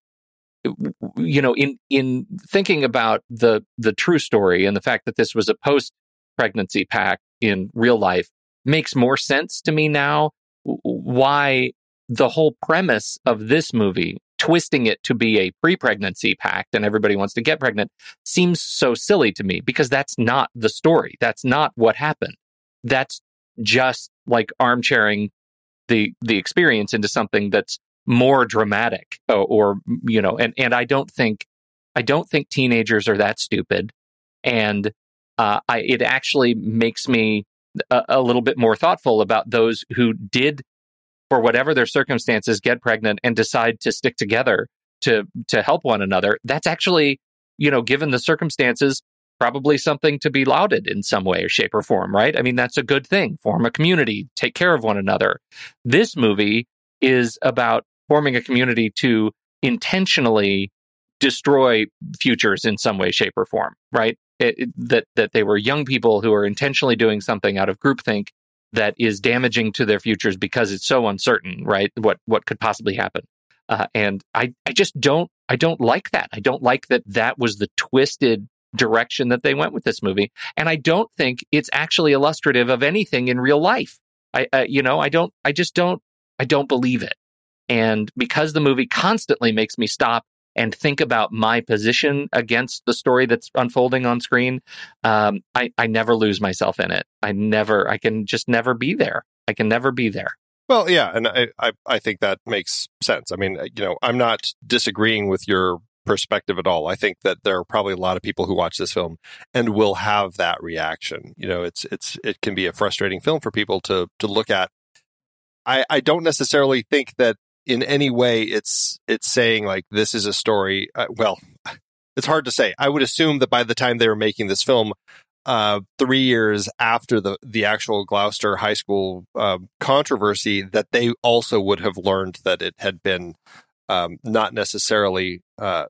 you know, in in thinking about the the true story and the fact that this was a post-pregnancy pact in real life makes more sense to me now why the whole premise of this movie, twisting it to be a pre-pregnancy pact and everybody wants to get pregnant, seems so silly to me because that's not the story. That's not what happened. That's just like armchairing the the experience into something that's more dramatic, or, or you know, and, and I don't think I don't think teenagers are that stupid, and uh, I it actually makes me a, a little bit more thoughtful about those who did, for whatever their circumstances, get pregnant and decide to stick together to to help one another. That's actually, you know, given the circumstances, probably something to be lauded in some way or shape or form, right? I mean, that's a good thing. Form a community, take care of one another. This movie is about forming a community to intentionally destroy futures in some way, shape, or form, right? It, it, that that they were young people who are intentionally doing something out of groupthink that is damaging to their futures because it's so uncertain, right? What what could possibly happen? Uh, and I I just don't I don't like that. I don't like that that was the twisted direction that they went with this movie, and I don't think it's actually illustrative of anything in real life. I, uh, you know, I don't, I just don't, I don't believe it. And because the movie constantly makes me stop and think about my position against the story that's unfolding on screen, um, I, I never lose myself in it. I never, I can just never be there. I can never be there. Well, yeah, and I, I, I think that makes sense. I mean, you know, I'm not disagreeing with your perspective at all. I think that there are probably a lot of people who watch this film and will have that reaction. You know, it's it's it can be a frustrating film for people to to look at. I, I don't necessarily think that in any way it's it's saying like this is a story. Uh, well, it's hard to say. I would assume that by the time they were making this film, uh, three years after the the actual Gloucester High School uh, controversy, that they also would have learned that it had been um, not necessarily uh,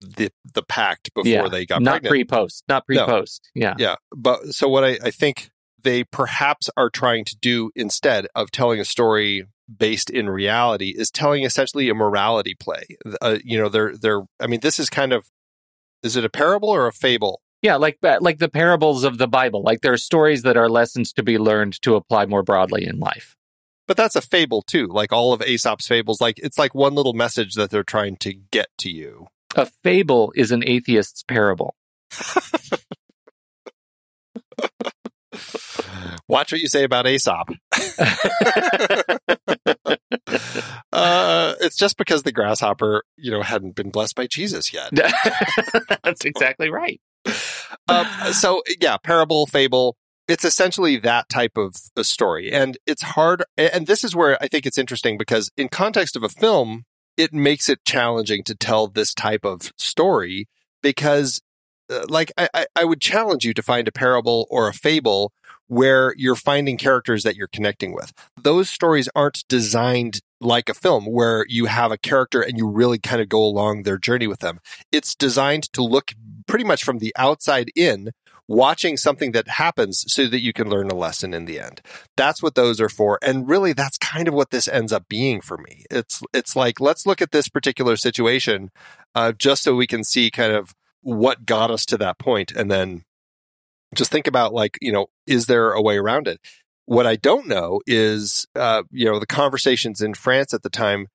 the the pact before yeah, they got not pregnant. pre-post, not pre-post. No. Yeah, yeah. But so what I, I think they perhaps are trying to do instead of telling a story based in reality is telling essentially a morality play. Uh, you know, they're they're. I mean, this is kind of is it a parable or a fable? Yeah, like like the parables of the Bible. Like there are stories that are lessons to be learned to apply more broadly in life. But that's a fable too, like all of Aesop's fables. Like it's like one little message that they're trying to get to you. A fable is an atheist's parable. Watch what you say about Aesop. uh, it's just because the grasshopper, you know, hadn't been blessed by Jesus yet. That's exactly right. Um, so, yeah, parable, fable. It's essentially that type of a story. And it's hard. And this is where I think it's interesting because in context of a film, it makes it challenging to tell this type of story because, uh, like, I, I would challenge you to find a parable or a fable where you're finding characters that you're connecting with. Those stories aren't designed like a film where you have a character and you really kind of go along their journey with them. It's designed to look pretty much from the outside in, watching something that happens so that you can learn a lesson in the end. That's what those are for. And really, that's kind of what this ends up being for me. It's it's like, let's look at this particular situation uh, just so we can see kind of what got us to that point. And then just think about, like, you know, is there a way around it? What I don't know is, uh, you know, the conversations in France at the time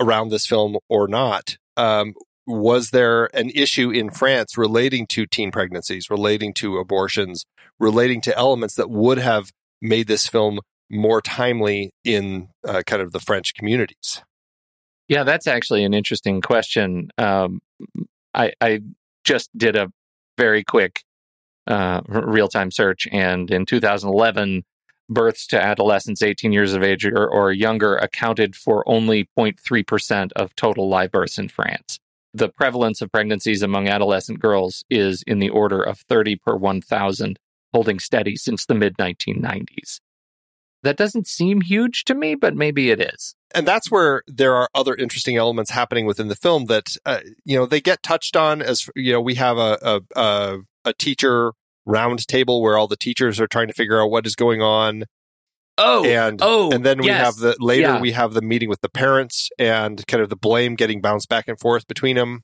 around this film or not. Um, was there an issue in France relating to teen pregnancies, relating to abortions, relating to elements that would have made this film more timely in uh, kind of the French communities? Yeah, that's actually an interesting question. Um, I, I just did a very quick uh, real-time search, and in two thousand eleven, births to adolescents eighteen years of age or, or younger accounted for only zero point three percent of total live births in France. The prevalence of pregnancies among adolescent girls is in the order of thirty per one thousand, holding steady since the mid nineteen nineties. That doesn't seem huge to me, but maybe it is. And that's where there are other interesting elements happening within the film that, uh, you know, they get touched on as, you know, we have a, a, a, a teacher round table where all the teachers are trying to figure out what is going on. Oh, and, oh, and then we yes. have the later yeah. we have the meeting with the parents and kind of the blame getting bounced back and forth between them.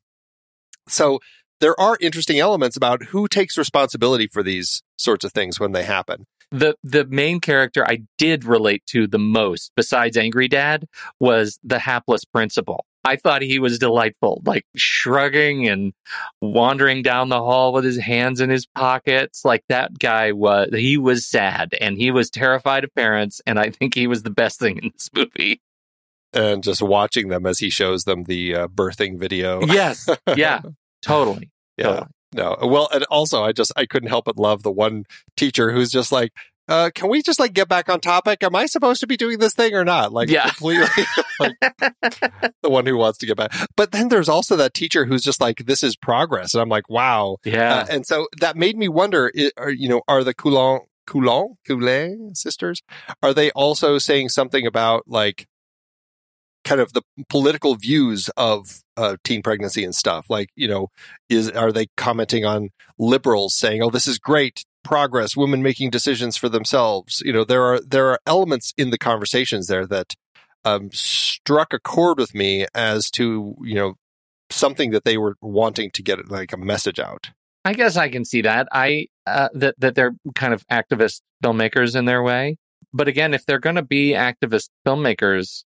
So there are interesting elements about who takes responsibility for these sorts of things when they happen. The the main character I did relate to the most, besides Angry Dad, was the hapless principal. I thought he was delightful, like shrugging and wandering down the hall with his hands in his pockets. Like that guy was, he was sad and he was terrified of parents. And I think he was the best thing in this movie. And just watching them as he shows them the uh, birthing video. Yes. Yeah, totally. Yeah. Totally. No. Well, and also I just, I couldn't help but love the one teacher who's just like, Uh, can we just like get back on topic? Am I supposed to be doing this thing or not? Like yeah. completely like, the one who wants to get back. But then there's also that teacher who's just like, this is progress. And I'm like, wow. Yeah. Uh, and so that made me wonder, are, you know, are the Coulin, Coulin, Coulin sisters, are they also saying something about like kind of the political views of uh, teen pregnancy and stuff? Like, you know, is are they commenting on liberals saying, oh, this is great. Progress, women making decisions for themselves. You know, there are there are elements in the conversations there that um, struck a chord with me as to, you know, something that they were wanting to get like a message out. I guess I can see that. I uh, that that they're kind of activist filmmakers in their way. But again, if they're going to be activist filmmakers,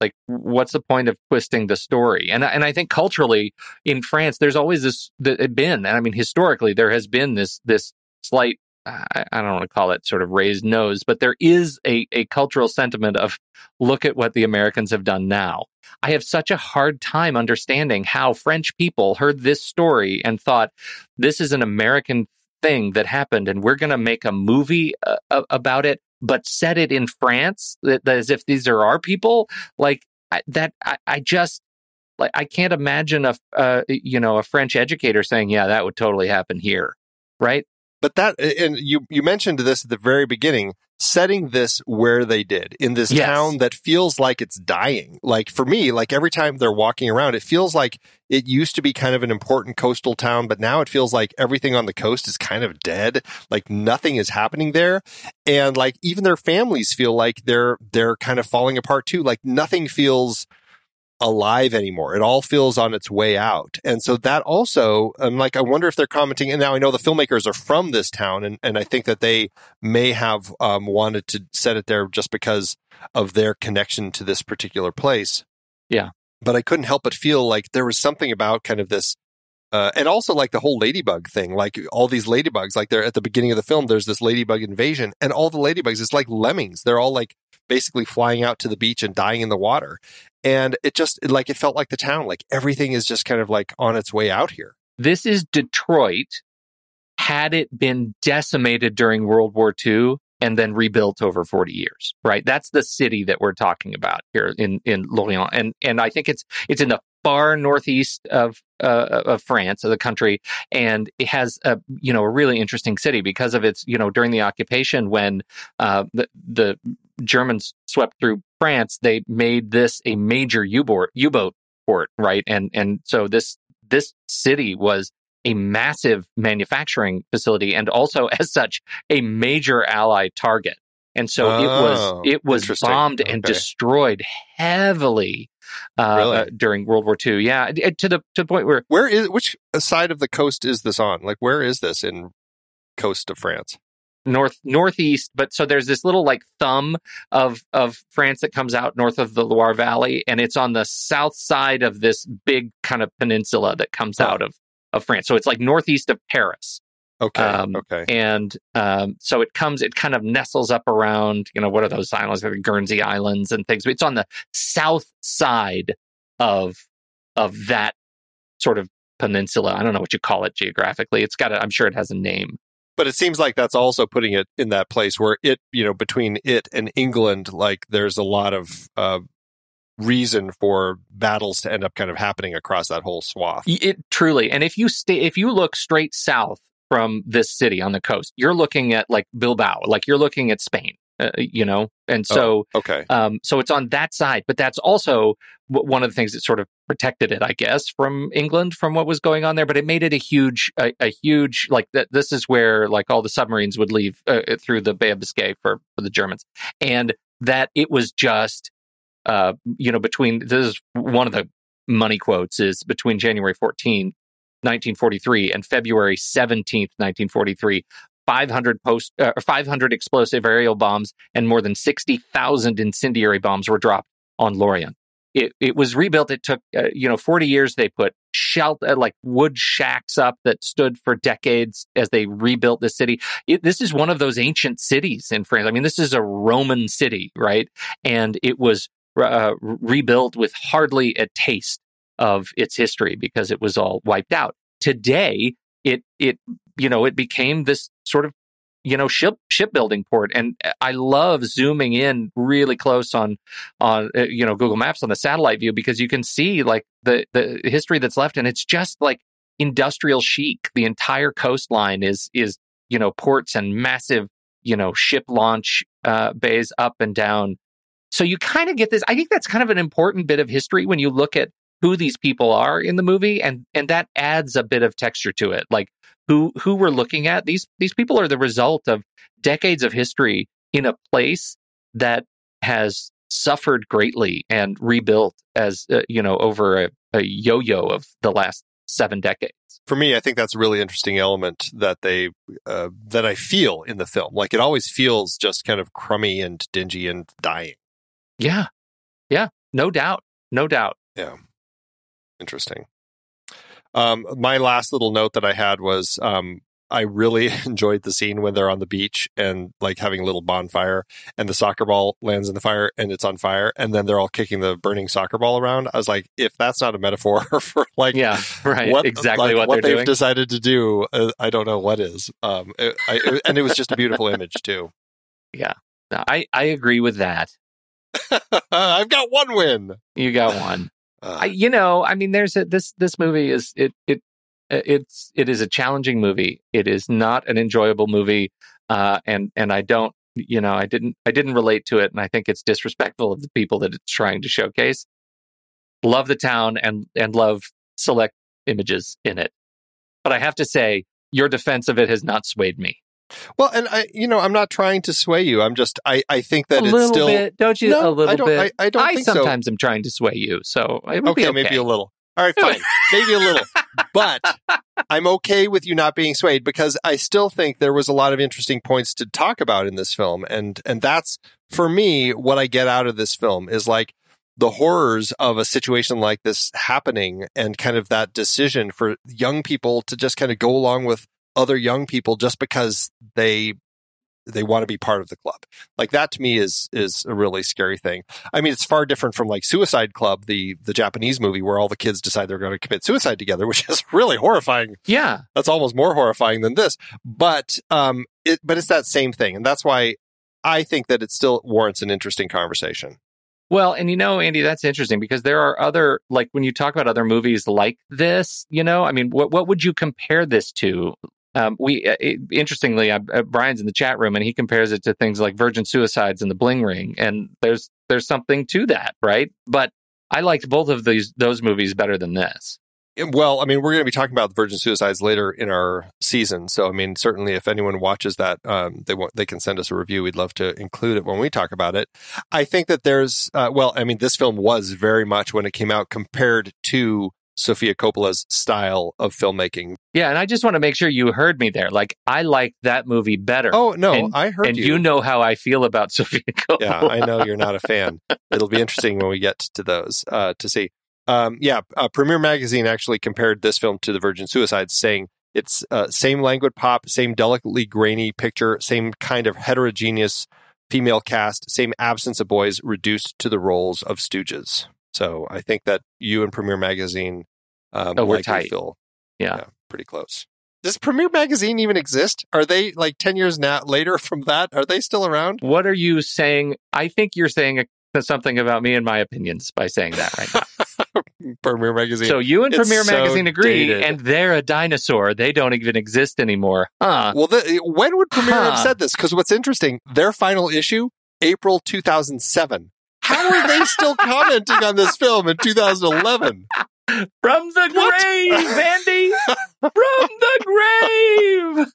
like what's the point of twisting the story? And and I think culturally in France, there's always this been, and I mean historically there has been this this. slight, I don't want to call it sort of raised nose, but there is a, a cultural sentiment of look at what the Americans have done now. I have such a hard time understanding how French people heard this story and thought this is an American thing that happened and we're going to make a movie uh, about it, but set it in France as if these are our people. Like that, I, I just, like I can't imagine a, uh, you know, a French educator saying, yeah, that would totally happen here, right? But that, and you, you mentioned this at the very beginning, setting this where they did, in this yes. town that feels like it's dying. Like, for me, like, every time they're walking around, it feels like it used to be kind of an important coastal town, but now it feels like everything on the coast is kind of dead. Like, nothing is happening there. And, like, even their families feel like they're, they're kind of falling apart, too. Like, nothing feels alive anymore. It all feels on its way out. And so that also, I'm like, I wonder if they're commenting. And now I know the filmmakers are from this town, and, and I think that they may have um, wanted to set it there just because of their connection to this particular place. Yeah. But I couldn't help but feel like there was something about kind of this, uh, and also like the whole ladybug thing, like all these ladybugs, like they're at the beginning of the film, there's this ladybug invasion, and all the ladybugs, it's like lemmings. They're all like basically flying out to the beach and dying in the water. And it just, like, it felt like the town, like everything is just kind of like on its way out here. This is Detroit. Had it been decimated during World War Two and then rebuilt over forty years, right? That's the city that we're talking about here in, in Lorient. And and I think it's it's in the far northeast of uh, of France, of the country, and it has a you know a really interesting city because of its, you know, during the occupation when uh, the the Germans swept through France, they made this a major U-boat U-boat port, right? And and so this this city was a massive manufacturing facility, and also as such, a major Allied target. And so oh, it was it was bombed okay. and destroyed heavily uh, really? uh, during World War Two. Yeah, to the to the point where where is which side of the coast is this on? Like, where is this in coast of France? North northeast, but so there's this little like thumb of of France that comes out north of the Loire Valley, and it's on the south side of this big kind of peninsula that comes oh. out of. of France. So it's like northeast of Paris. Okay. Um, okay. And um, so it comes, it kind of nestles up around, you know, what are those islands? Like Guernsey Islands and things. But it's on the south side of of that sort of peninsula. I don't know what you call it geographically. It's got a, I'm sure it has a name. But it seems like that's also putting it in that place where it, you know, between it and England, like there's a lot of uh, reason for battles to end up kind of happening across that whole swath. It truly. And if you stay, if you look straight south from this city on the coast, you're looking at like Bilbao, like you're looking at Spain, uh, you know? And so, oh, okay. um, so it's on that side, but that's also w- one of the things that sort of protected it, I guess, from England, from what was going on there, but it made it a huge, a, a huge, like th- this is where like all the submarines would leave uh, through the Bay of Biscay for, for the Germans. And that it was just, Uh, you know, between, this is one of the money quotes, is between January fourteenth, nineteen forty-three and February seventeenth, nineteen forty-three, five hundred post, uh, five hundred explosive aerial bombs and more than sixty thousand incendiary bombs were dropped on Lorient. It it was rebuilt. It took, uh, you know, forty years. They put shelter, like wood shacks up that stood for decades as they rebuilt the city. It, this is one of those ancient cities in France. I mean, this is a Roman city, right? And it was Uh, rebuilt with hardly a taste of its history because it was all wiped out. Today, it it you know it became this sort of you know ship shipbuilding port, and I love zooming in really close on on uh, you know Google Maps on the satellite view because you can see like the the history that's left, and it's just like industrial chic. The entire coastline is is you know ports and massive you know ship launch uh, bays up and down. So you kind of get this. I think that's kind of an important bit of history when you look at who these people are in the movie, and and that adds a bit of texture to it. Like who who we're looking at. These these people are the result of decades of history in a place that has suffered greatly and rebuilt as uh, you know over a, a yo-yo of the last seven decades. For me, I think that's a really interesting element that they uh, that I feel in the film. Like it always feels just kind of crummy and dingy and dying. Yeah. Yeah. No doubt. No doubt. Yeah. Interesting. Um, my last little note that I had was um, I really enjoyed the scene when they're on the beach and like having a little bonfire and the soccer ball lands in the fire and it's on fire. And then they're all kicking the burning soccer ball around. I was like, if that's not a metaphor for like, yeah, right. What, exactly like, what, what they're they've doing. decided to do, uh, I don't know what is. Um, it, I, it, and it was just a beautiful image too. Yeah. No, I, I agree with that. I've got one win. You got one. Uh, I, you know, I mean, there's a, this. This movie is it. It it's it is a challenging movie. It is not an enjoyable movie. Uh, and and I don't. You know, I didn't. I didn't relate to it, and I think it's disrespectful of the people that it's trying to showcase. Love the town and and love select images in it, but I have to say, your defense of it has not swayed me. Well, and I, you know, I'm not trying to sway you. I'm just, I, I think that a it's little still bit, don't you? No, a little I don't, bit. I, I don't. I think sometimes so. I'm trying to sway you, so it would okay, be okay. Maybe a little. All right, fine. Maybe a little, but I'm okay with you not being swayed because I still think there was a lot of interesting points to talk about in this film, and and that's for me what I get out of this film is like the horrors of a situation like this happening, and kind of that decision for young people to just kind of go along with other young people just because they they want to be part of the club. Like that to me is is a really scary thing. I mean, it's far different from like Suicide Club, the the Japanese movie where all the kids decide they're going to commit suicide together, which is really horrifying. Yeah. That's almost more horrifying than this. But um it but it's that same thing, and that's why I think that it still warrants an interesting conversation. Well, and you know, Andy, that's interesting because there are other, like when you talk about other movies like this, you know, I mean, what what would you compare this to? Um, we uh, it, interestingly, uh, uh, Brian's in the chat room and he compares it to things like Virgin Suicides and The Bling Ring, and there's there's something to that, right? But I liked both of these those movies better than this. Well, I mean, we're going to be talking about Virgin Suicides later in our season, so I mean, certainly if anyone watches that, um, they want, they can send us a review. We'd love to include it when we talk about it. I think that there's, uh, well, I mean, this film was very much when it came out compared to Sofia Coppola's style of filmmaking. Yeah, and I just want to make sure you heard me there. Like, I like that movie better. Oh, no, and, I heard and you. And you know how I feel about Sofia Coppola. Yeah, I know you're not a fan. It'll be interesting when we get to those uh, to see. Um, yeah, uh, Premiere Magazine actually compared this film to The Virgin Suicides, saying it's uh, same languid pop, same delicately grainy picture, same kind of heterogeneous female cast, same absence of boys reduced to the roles of stooges. So I think that you and Premiere Magazine um, oh, like tight. Feel yeah. yeah, pretty close. Does Premiere Magazine even exist? Are they like ten years now, later from that? Are they still around? What are you saying? I think you're saying something about me and my opinions by saying that right now. Premiere Magazine. So you and it's Premiere so Magazine agree, dated. And they're a dinosaur. They don't even exist anymore. Huh. Well, the, when would Premiere huh. have said this? Because what's interesting, their final issue, April two thousand seven. How are they still commenting on this film in two thousand eleven? From the what? grave, Andy! From the grave!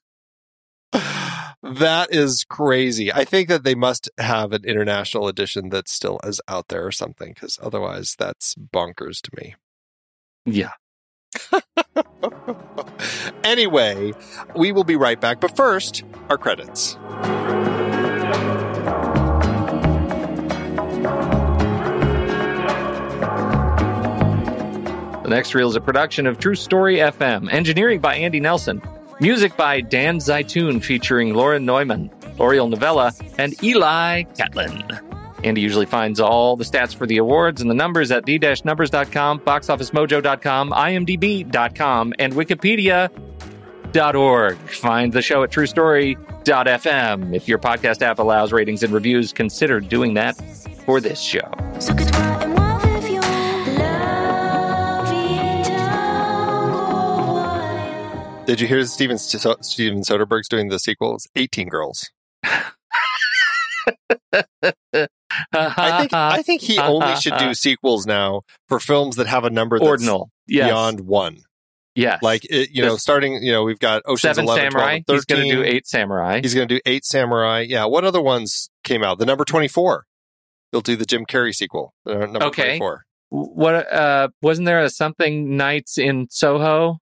That is crazy. I think that they must have an international edition that still is out there or something, because otherwise that's bonkers to me. Yeah. Anyway, we will be right back. But first, our credits. The Next Reel is a production of True Story F M, engineering by Andy Nelson, music by Dan Zaytun featuring Lauren Neumann, Oriel Novella, and Eli Catlin. Andy usually finds all the stats for the awards and the numbers at the numbers dot com, box office mojo dot com, I M D B dot com, and wikipedia dot org. Find the show at true story dot f m. If your podcast app allows ratings and reviews, consider doing that for this show. So good. Did you hear Steven, Steven Soderbergh's doing the sequel? It's eighteen girls. I think I think he only should do sequels now for films that have a number that's ordinal. Yes. Beyond one. Yeah, like it, you There's know, starting you know, we've got Ocean's Seven eleven, Samurai. twelve, thirteen. He's going to do Eight Samurai. He's going to do Eight Samurai. Yeah, what other ones came out? The number twenty-four. He'll do the Jim Carrey sequel. The number okay. twenty-four. What uh, wasn't there a something Nights in Soho?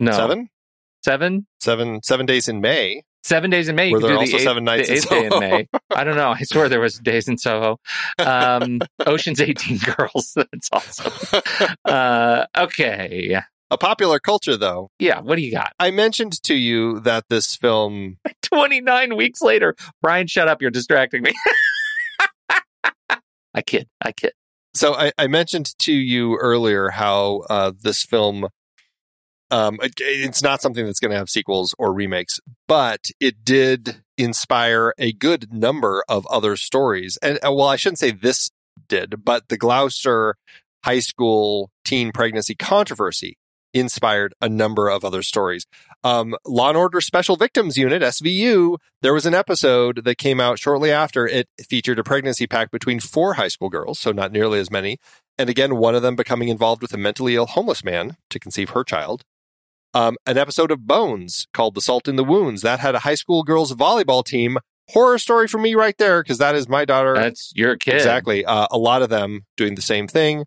No. Seven? Seven? Seven, seven days in May. Seven days in May. You were there also eight, seven nights in Soho? Day in May. I don't know. I swear there was days in Soho. Um, Ocean's eighteen girls. That's awesome. Uh, okay. A popular culture, though. Yeah. What do you got? I mentioned to you that this film... twenty-nine weeks later. Brian, shut up. You're distracting me. I kid. I kid. So I, I mentioned to you earlier how uh, this film... Um, it, it's not something that's going to have sequels or remakes, but it did inspire a good number of other stories. And well, I shouldn't say this did, but the Gloucester High School teen pregnancy controversy inspired a number of other stories. Um, Law and Order Special Victims Unit, S V U, there was an episode that came out shortly after. It featured a pregnancy pact between four high school girls, so not nearly as many. And again, one of them becoming involved with a mentally ill homeless man to conceive her child. um, an episode of Bones called The Salt in the Wounds. That had a high school girls volleyball team. Horror story for me right there, because that is my daughter. That's your kid. Exactly. Uh, a lot of them doing the same thing.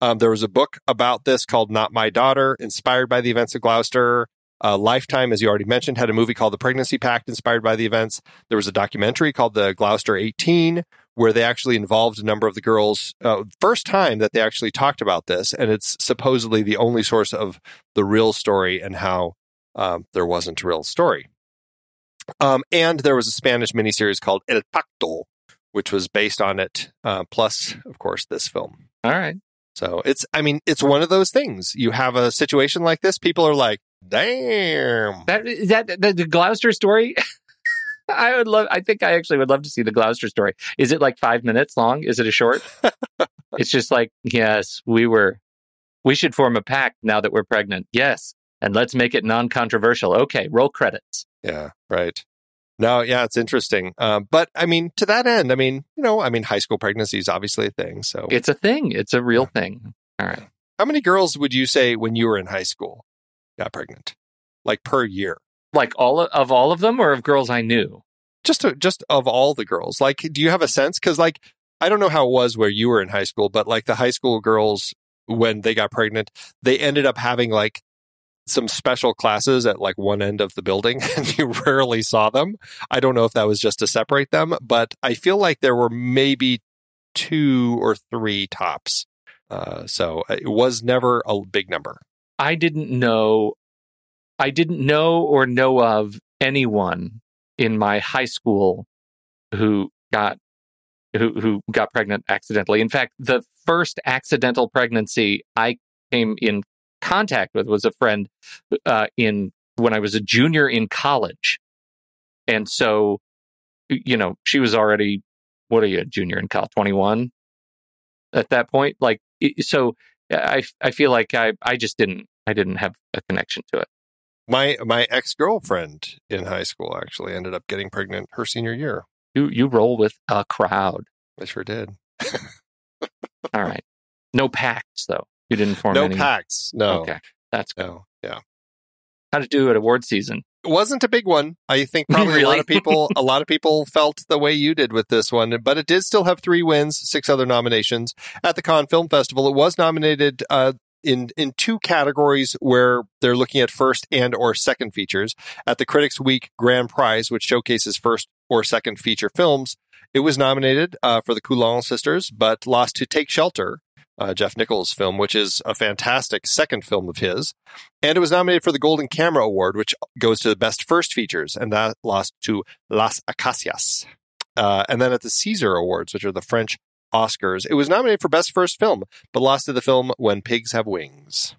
Um, there was a book about this called Not My Daughter, inspired by the events of Gloucester. Uh, Lifetime, as you already mentioned, had a movie called The Pregnancy Pact, inspired by the events. There was a documentary called The Gloucester eighteen, where they actually involved a number of the girls. Uh, first time that they actually talked about this, and it's supposedly the only source of the real story and how um, there wasn't a real story. Um, and there was a Spanish miniseries called El Pacto, which was based on it, uh, plus, of course, this film. All right. So it's, I mean, it's one of those things. You have a situation like this, people are like, damn. That, is that the, the Gloucester story? I would love, I think I actually would love to see the Gloucester story. Is it like five minutes long? Is it a short? It's just like, yes, we were, we should form a pact now that we're pregnant. Yes. And let's make it non-controversial. Okay. Roll credits. Yeah. Right. No. Yeah. It's interesting. Um, but I mean, to that end, I mean, you know, I mean, high school pregnancy is obviously a thing. So it's a thing. It's a real yeah. thing. All right. How many girls would you say when you were in high school got pregnant, like per year? Like all of, of all of them, or of girls I knew? Just to, just of all the girls. Like, do you have a sense? Because like, I don't know how it was where you were in high school, but like the high school girls, when they got pregnant, they ended up having like some special classes at like one end of the building, and you rarely saw them. I don't know if that was just to separate them, but I feel like there were maybe two or three tops. Uh, so it was never a big number. I didn't know. I didn't know or know of anyone in my high school who got who who got pregnant accidentally. In fact, the first accidental pregnancy I came in contact with was a friend uh, in when I was a junior in college, and so you know she was already, what are you, a junior in college, twenty-one at that point. Like so, I I feel like I I just didn't I didn't have a connection to it. My my ex-girlfriend in high school actually ended up getting pregnant her senior year. You you roll with a crowd. I sure did. All right. No pacts, though. You didn't form no any. No pacts, no. Okay, that's good. No. Yeah. How to do at award season? It wasn't a big one. I think probably really? a lot of people a lot of people felt the way you did with this one, but it did still have three wins, six other nominations. At the Cannes Film Festival, it was nominated uh in in two categories where they're looking at first and or second features. At the Critics Week Grand Prize, which showcases first or second feature films, it was nominated uh, for the Coulin sisters, but lost to Take Shelter, uh, Jeff Nichols' film, which is a fantastic second film of his. And it was nominated for the Golden Camera Award, which goes to the best first features, and that lost to Las Acacias. Uh, and then at the Caesar Awards, which are the French Oscars, it was nominated for Best First Film, but lost to the film When Pigs Have Wings.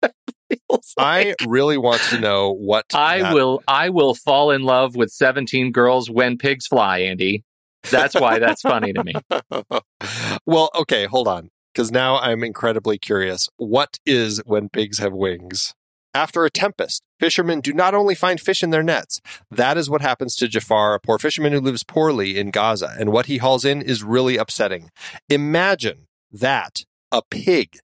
Like... I really want to know what I happened. will. I will fall in love with seventeen Girls When Pigs Fly, Andy. That's why that's funny to me. Well, okay, hold on, because now I'm incredibly curious. What is When Pigs Have Wings? After a tempest, fishermen do not only find fish in their nets. That is what happens to Jafar, a poor fisherman who lives poorly in Gaza, and what he hauls in is really upsetting. Imagine that, a pig,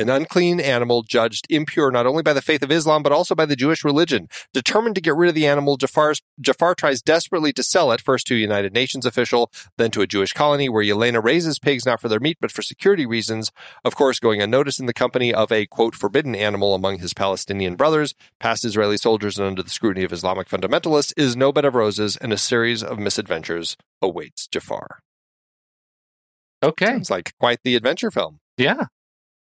an unclean animal judged impure not only by the faith of Islam, but also by the Jewish religion. Determined to get rid of the animal, Jafar's, Jafar tries desperately to sell it, first to a United Nations official, then to a Jewish colony where Yelena raises pigs not for their meat, but for security reasons. Of course, going unnoticed in the company of a, quote, forbidden animal among his Palestinian brothers, past Israeli soldiers, and under the scrutiny of Islamic fundamentalists, is no bed of roses, and a series of misadventures awaits Jafar. Okay. Sounds like quite the adventure film. Yeah.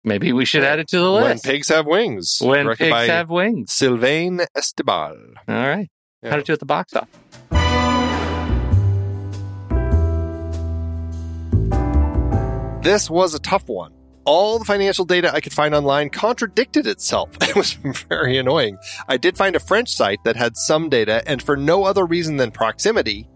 Maybe we should add it to the list. When Pigs Have Wings. When Pigs by Have Wings. Sylvain Estibal. All right. Yeah. How to do it at the box office. This was a tough one. All the financial data I could find online contradicted itself. It was very annoying. I did find a French site that had some data, and for no other reason than proximity,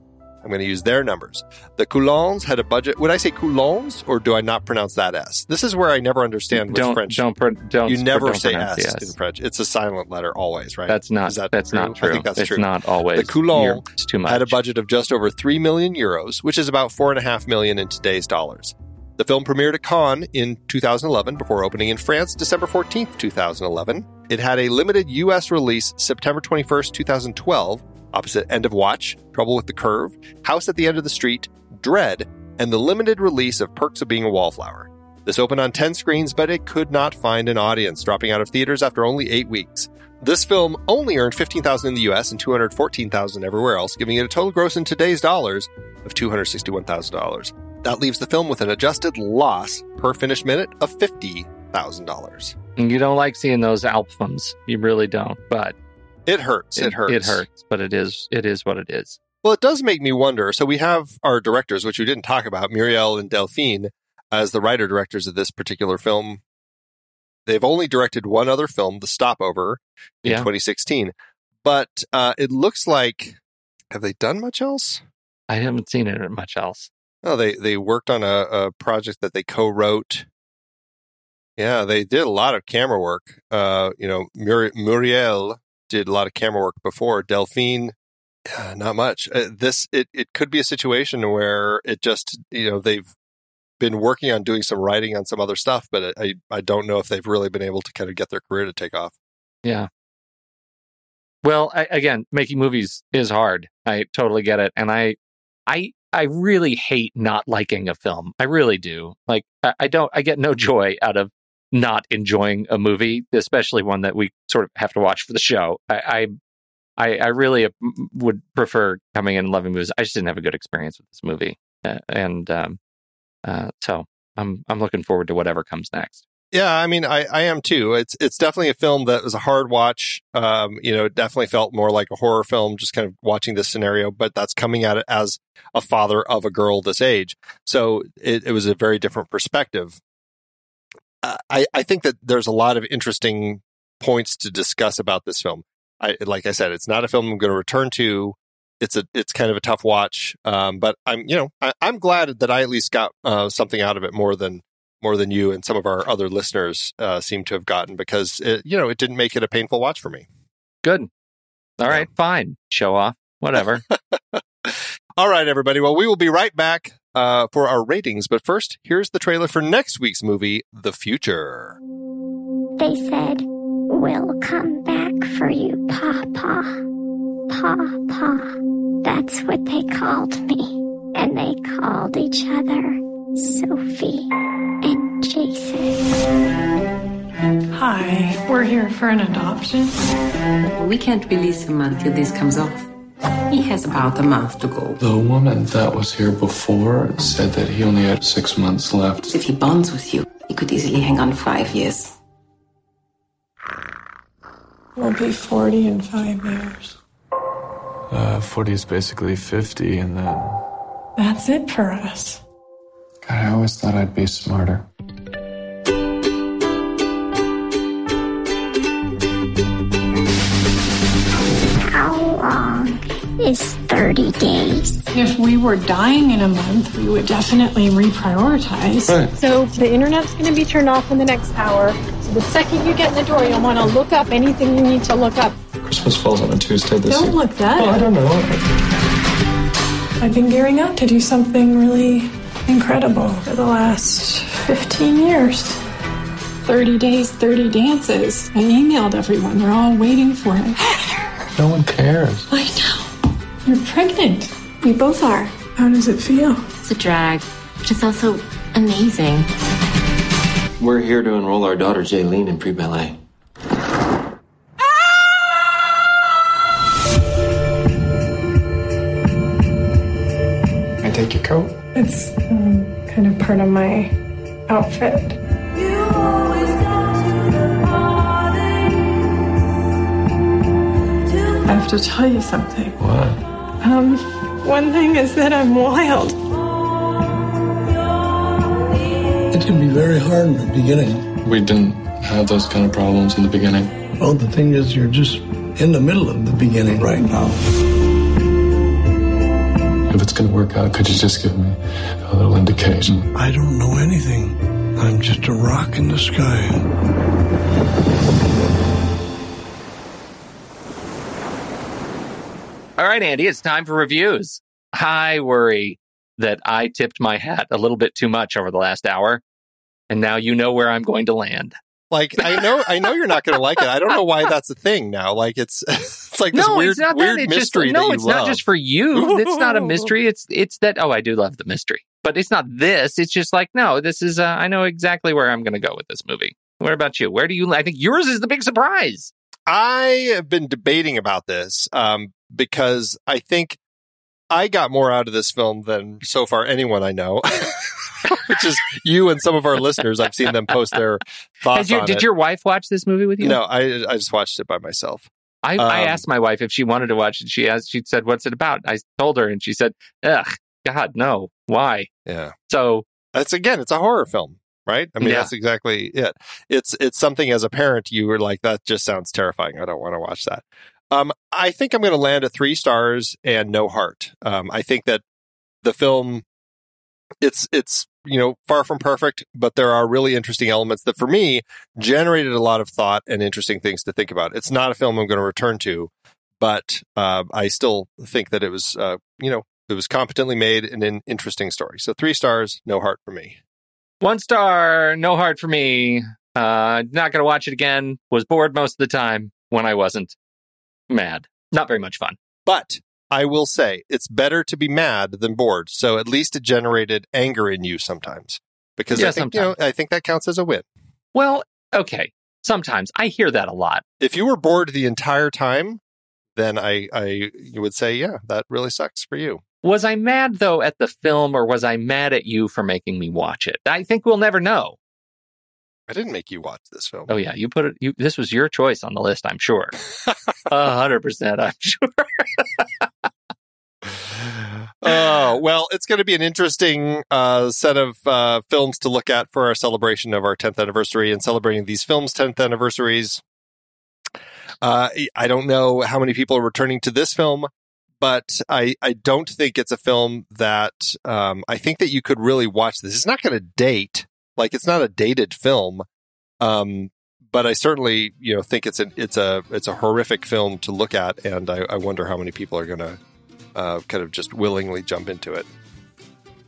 I'm going to use their numbers. The Coulins had a budget. Would I say Coulins, or do I not pronounce that S? This is where I never understand with don't, French. Don't, pro- don't You never don't say S, S in French. It's a silent letter always, right? That's not. Is that that's true? not true. I think that's it's true. It's not always. The Coulins had a budget of just over three million euros, which is about four and a half million in today's dollars. The film premiered at Cannes in two thousand eleven before opening in France December fourteenth, twenty eleven. It had a limited U S release September twenty-first, twenty twelve, opposite End of Watch, Trouble with the Curve, House at the End of the Street, Dread, and the limited release of Perks of Being a Wallflower. This opened on ten screens, but it could not find an audience, dropping out of theaters after only eight weeks. This film only earned fifteen thousand dollars in the U S and two hundred fourteen thousand dollars everywhere else, giving it a total gross in today's dollars of two hundred sixty-one thousand dollars. That leaves the film with an adjusted loss per finished minute of fifty thousand dollars. You don't like seeing those outcomes. You really don't, but... It hurts. It, it hurts. It hurts, but it is it is what it is. Well, it does make me wonder. So we have our directors, which we didn't talk about, Muriel and Delphine, as the writer-directors of this particular film. They've only directed one other film, The Stopover, in yeah. twenty sixteen. But uh, it looks like... Have they done much else? I haven't seen it or much else. No, they, they worked on a, a project that they co-wrote. Yeah, they did a lot of camera work. Uh, you know, Mur- Muriel did a lot of camera work before. Delphine... Uh, not much. Uh, this it, it could be a situation where it just, you know, they've been working on doing some writing on some other stuff, but I I don't know if they've really been able to kind of get their career to take off. Yeah. Well, I, again, making movies is hard. I totally get it, and I I I really hate not liking a film. I really do. Like I, I don't. I get no joy out of not enjoying a movie, especially one that we sort of have to watch for the show. I. I I, I really would prefer coming in and loving movies. I just didn't have a good experience with this movie. Uh, and um, uh, so I'm I'm looking forward to whatever comes next. Yeah, I mean, I, I am too. It's it's definitely a film that was a hard watch. Um, you know, it definitely felt more like a horror film, just kind of watching this scenario, but that's coming at it as a father of a girl this age. So it, it was a very different perspective. Uh, I, I think that there's a lot of interesting points to discuss about this film. I, like I said, it's not a film I'm going to return to. It's a, it's kind of a tough watch, um, but I'm, you know, I, I'm glad that I at least got uh, something out of it more than more than you and some of our other listeners uh, seem to have gotten, because it, you know, it didn't make it a painful watch for me. Good. All yeah. right, fine. Show off, whatever. All right, everybody. Well, we will be right back uh, for our ratings, but first, here's the trailer for next week's movie, The Future. They said, "We'll come back for you, Papa. Papa." That's what they called me. And they called each other Sophie and Jason. Hi, we're here for an adoption. We can't release him until this comes off. He has about a month to go. The woman that was here before said that he only had six months left. If he bonds with you, he could easily hang on five years. We'll be forty in five years. Uh, forty is basically fifty, and then... That's it for us. God, I always thought I'd be smarter. How long is thirty days? If we were dying in a month, we would definitely reprioritize. Right. So the internet's going to be turned off in the next hour. The second you get in the door, you'll want to look up anything you need to look up. Christmas falls on a Tuesday this year. Don't look that up. Oh, I don't know. I've been gearing up to do something really incredible for the last fifteen years. thirty days, thirty dances. I emailed everyone. They're all waiting for it. No one cares. I know. You're pregnant. We both are. How does it feel? It's a drag, but it's also amazing. We're here to enroll our daughter, Jaylene, in pre-ballet. Ah! I take your coat? It's um, kind of part of my outfit. You always got to the party, to I have to tell you something. What? Um, one thing is that I'm wild. It can be very hard in the beginning. We didn't have those kind of problems in the beginning. Well, the thing is, you're just in the middle of the beginning right now. If it's going to work out, could you just give me a little indication? I don't know anything. I'm just a rock in the sky. All right, Andy, it's time for reviews. Hi, Worry. that I tipped my hat a little bit too much over the last hour, and now you know where I'm going to land. Like, I know I know you're not going to like it. I don't know why that's a thing now. Like, it's it's like this no, weird, weird it's mystery just, No, that it's love. Not just for you. It's not a mystery. It's it's that, oh, I do love the mystery. But it's not this. It's just like, no, this is, uh, I know exactly where I'm going to go with this movie. What about you? Where do you, I think yours is the big surprise. I have been debating about this um, because I think I got more out of this film than so far anyone I know. Which is you and some of our listeners. I've seen them post their thoughts you, on Did it. Your wife watch this movie with you? No, I I just watched it by myself. I, um, I asked my wife if she wanted to watch it. She asked, she said, what's it about? I told her and she said, ugh, God, no. Why? Yeah. So that's, again, it's a horror film, right? I mean, yeah. That's exactly it. It's, it's something as a parent, you were like, that just sounds terrifying. I don't want to watch that. Um, I think I'm going to land at three stars and no heart. Um, I think that the film, it's, it's, you know, far from perfect, but there are really interesting elements that, for me, generated a lot of thought and interesting things to think about. It's not a film I'm going to return to, but uh, I still think that it was, uh, you know, it was competently made and an interesting story. So three stars, no heart for me. One star, no heart for me. Uh, not going to watch it again. Was bored most of the time when I wasn't. Mad. Not very much fun. But I will say, it's better to be mad than bored. So at least it generated anger in you sometimes. Because yeah, I, think, sometimes. You know, I think that counts as a win. Well, okay. Sometimes. I hear that a lot. If you were bored the entire time, then I, I you would say, yeah, that really sucks for you. Was I mad, though, at the film, or was I mad at you for making me watch it? I think we'll never know. I didn't make you watch this film. Oh, yeah. You put it. You, this was your choice on the list, I'm sure. one hundred percent, I'm sure. Oh, well, it's going to be an interesting uh, set of uh, films to look at for our celebration of our tenth anniversary and celebrating these films' tenth anniversaries. Uh, I don't know how many people are returning to this film, but I, I don't think it's a film that um, I think that you could really watch this. It's not going to date. Like, it's not a dated film. Um, but I certainly, you know, think it's an, it's a it's a horrific film to look at, and I, I wonder how many people are going to Uh, kind of just willingly jump into it.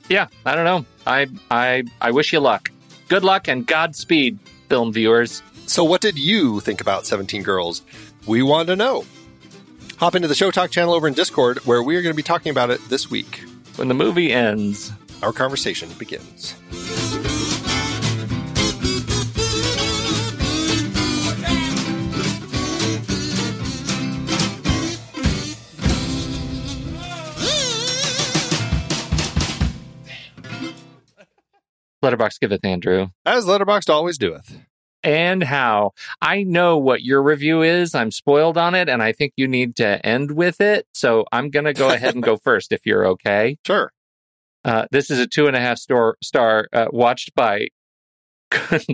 Yeah, I don't know. I I I wish you luck. Good luck and Godspeed, film viewers. So what did you think about seventeen Girls? We want to know. Hop into the Show Talk channel over in Discord, where we are going to be talking about it this week. When the movie ends, our conversation begins. Letterboxd giveth, Andrew. As Letterboxd always doeth. And how. I know what your review is. I'm spoiled on it, and I think you need to end with it. So I'm going to go ahead and go first, if you're okay. Sure. Uh, this is a two and a half star, star uh, watched by,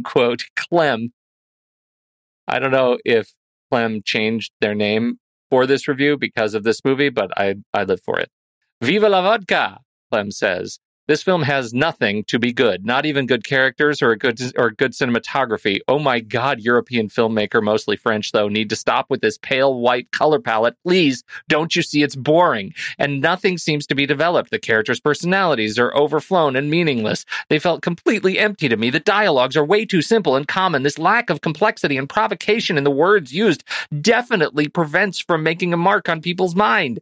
quote, Clem. I don't know if Clem changed their name for this review because of this movie, but I, I live for it. Viva la vodka, Clem says. This film has nothing to be good, not even good characters or a good or good cinematography. Oh my God, European filmmaker, mostly French though, need to stop with this pale white color palette. Please, don't you see it's boring? And nothing seems to be developed. The characters' personalities are overflown and meaningless. They felt completely empty to me. The dialogues are way too simple and common. This lack of complexity and provocation in the words used definitely prevents from making a mark on people's mind.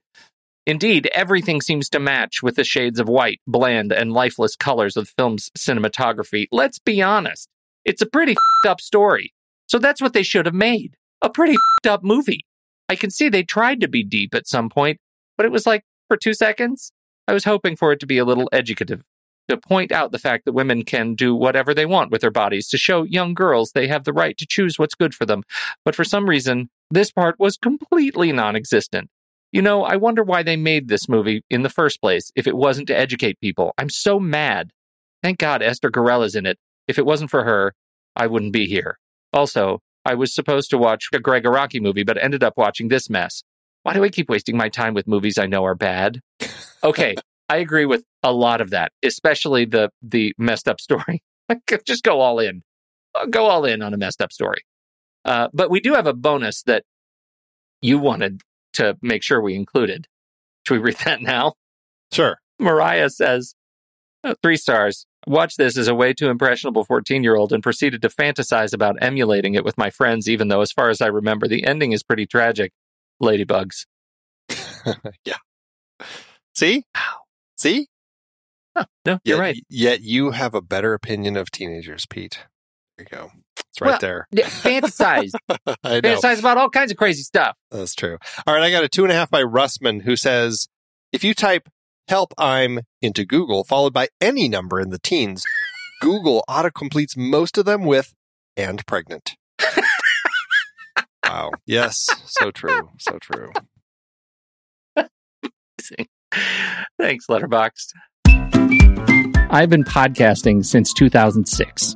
Indeed, everything seems to match with the shades of white, bland, and lifeless colors of the film's cinematography. Let's be honest. It's a pretty f***ed up story. So that's what they should have made. A pretty f***ed up movie. I can see they tried to be deep at some point, but it was like, for two seconds, I was hoping for it to be a little educative. To point out the fact that women can do whatever they want with their bodies. To show young girls they have the right to choose what's good for them. But for some reason, this part was completely non-existent. You know, I wonder why they made this movie in the first place, if it wasn't to educate people. I'm so mad. Thank God Esther Guerrella's in it. If it wasn't for her, I wouldn't be here. Also, I was supposed to watch a Greg Araki movie, but ended up watching this mess. Why do I keep wasting my time with movies I know are bad? Okay, I agree with a lot of that, especially the, the messed up story. Just go all in. Go all in on a messed up story. Uh, but we do have a bonus that you wanted to make sure we included. Should we read that now? Sure. Mariah says, oh, three stars. Watch this as a way too impressionable fourteen-year-old and proceeded to fantasize about emulating it with my friends, even though, as far as I remember, the ending is pretty tragic. Ladybugs. Yeah. See? See? Huh. No, you're yet, right. Yet you have a better opinion of teenagers, Pete. There you go. It's right well, there. Fantasize. I know. Fantasize about all kinds of crazy stuff. That's true. All right, I got a two and a half by Russman, who says, if you type help I'm into Google, followed by any number in the teens, Google auto-completes most of them with and pregnant. Wow. Yes. So true. So true. Amazing. Thanks, Letterboxd. I've been podcasting since two thousand six.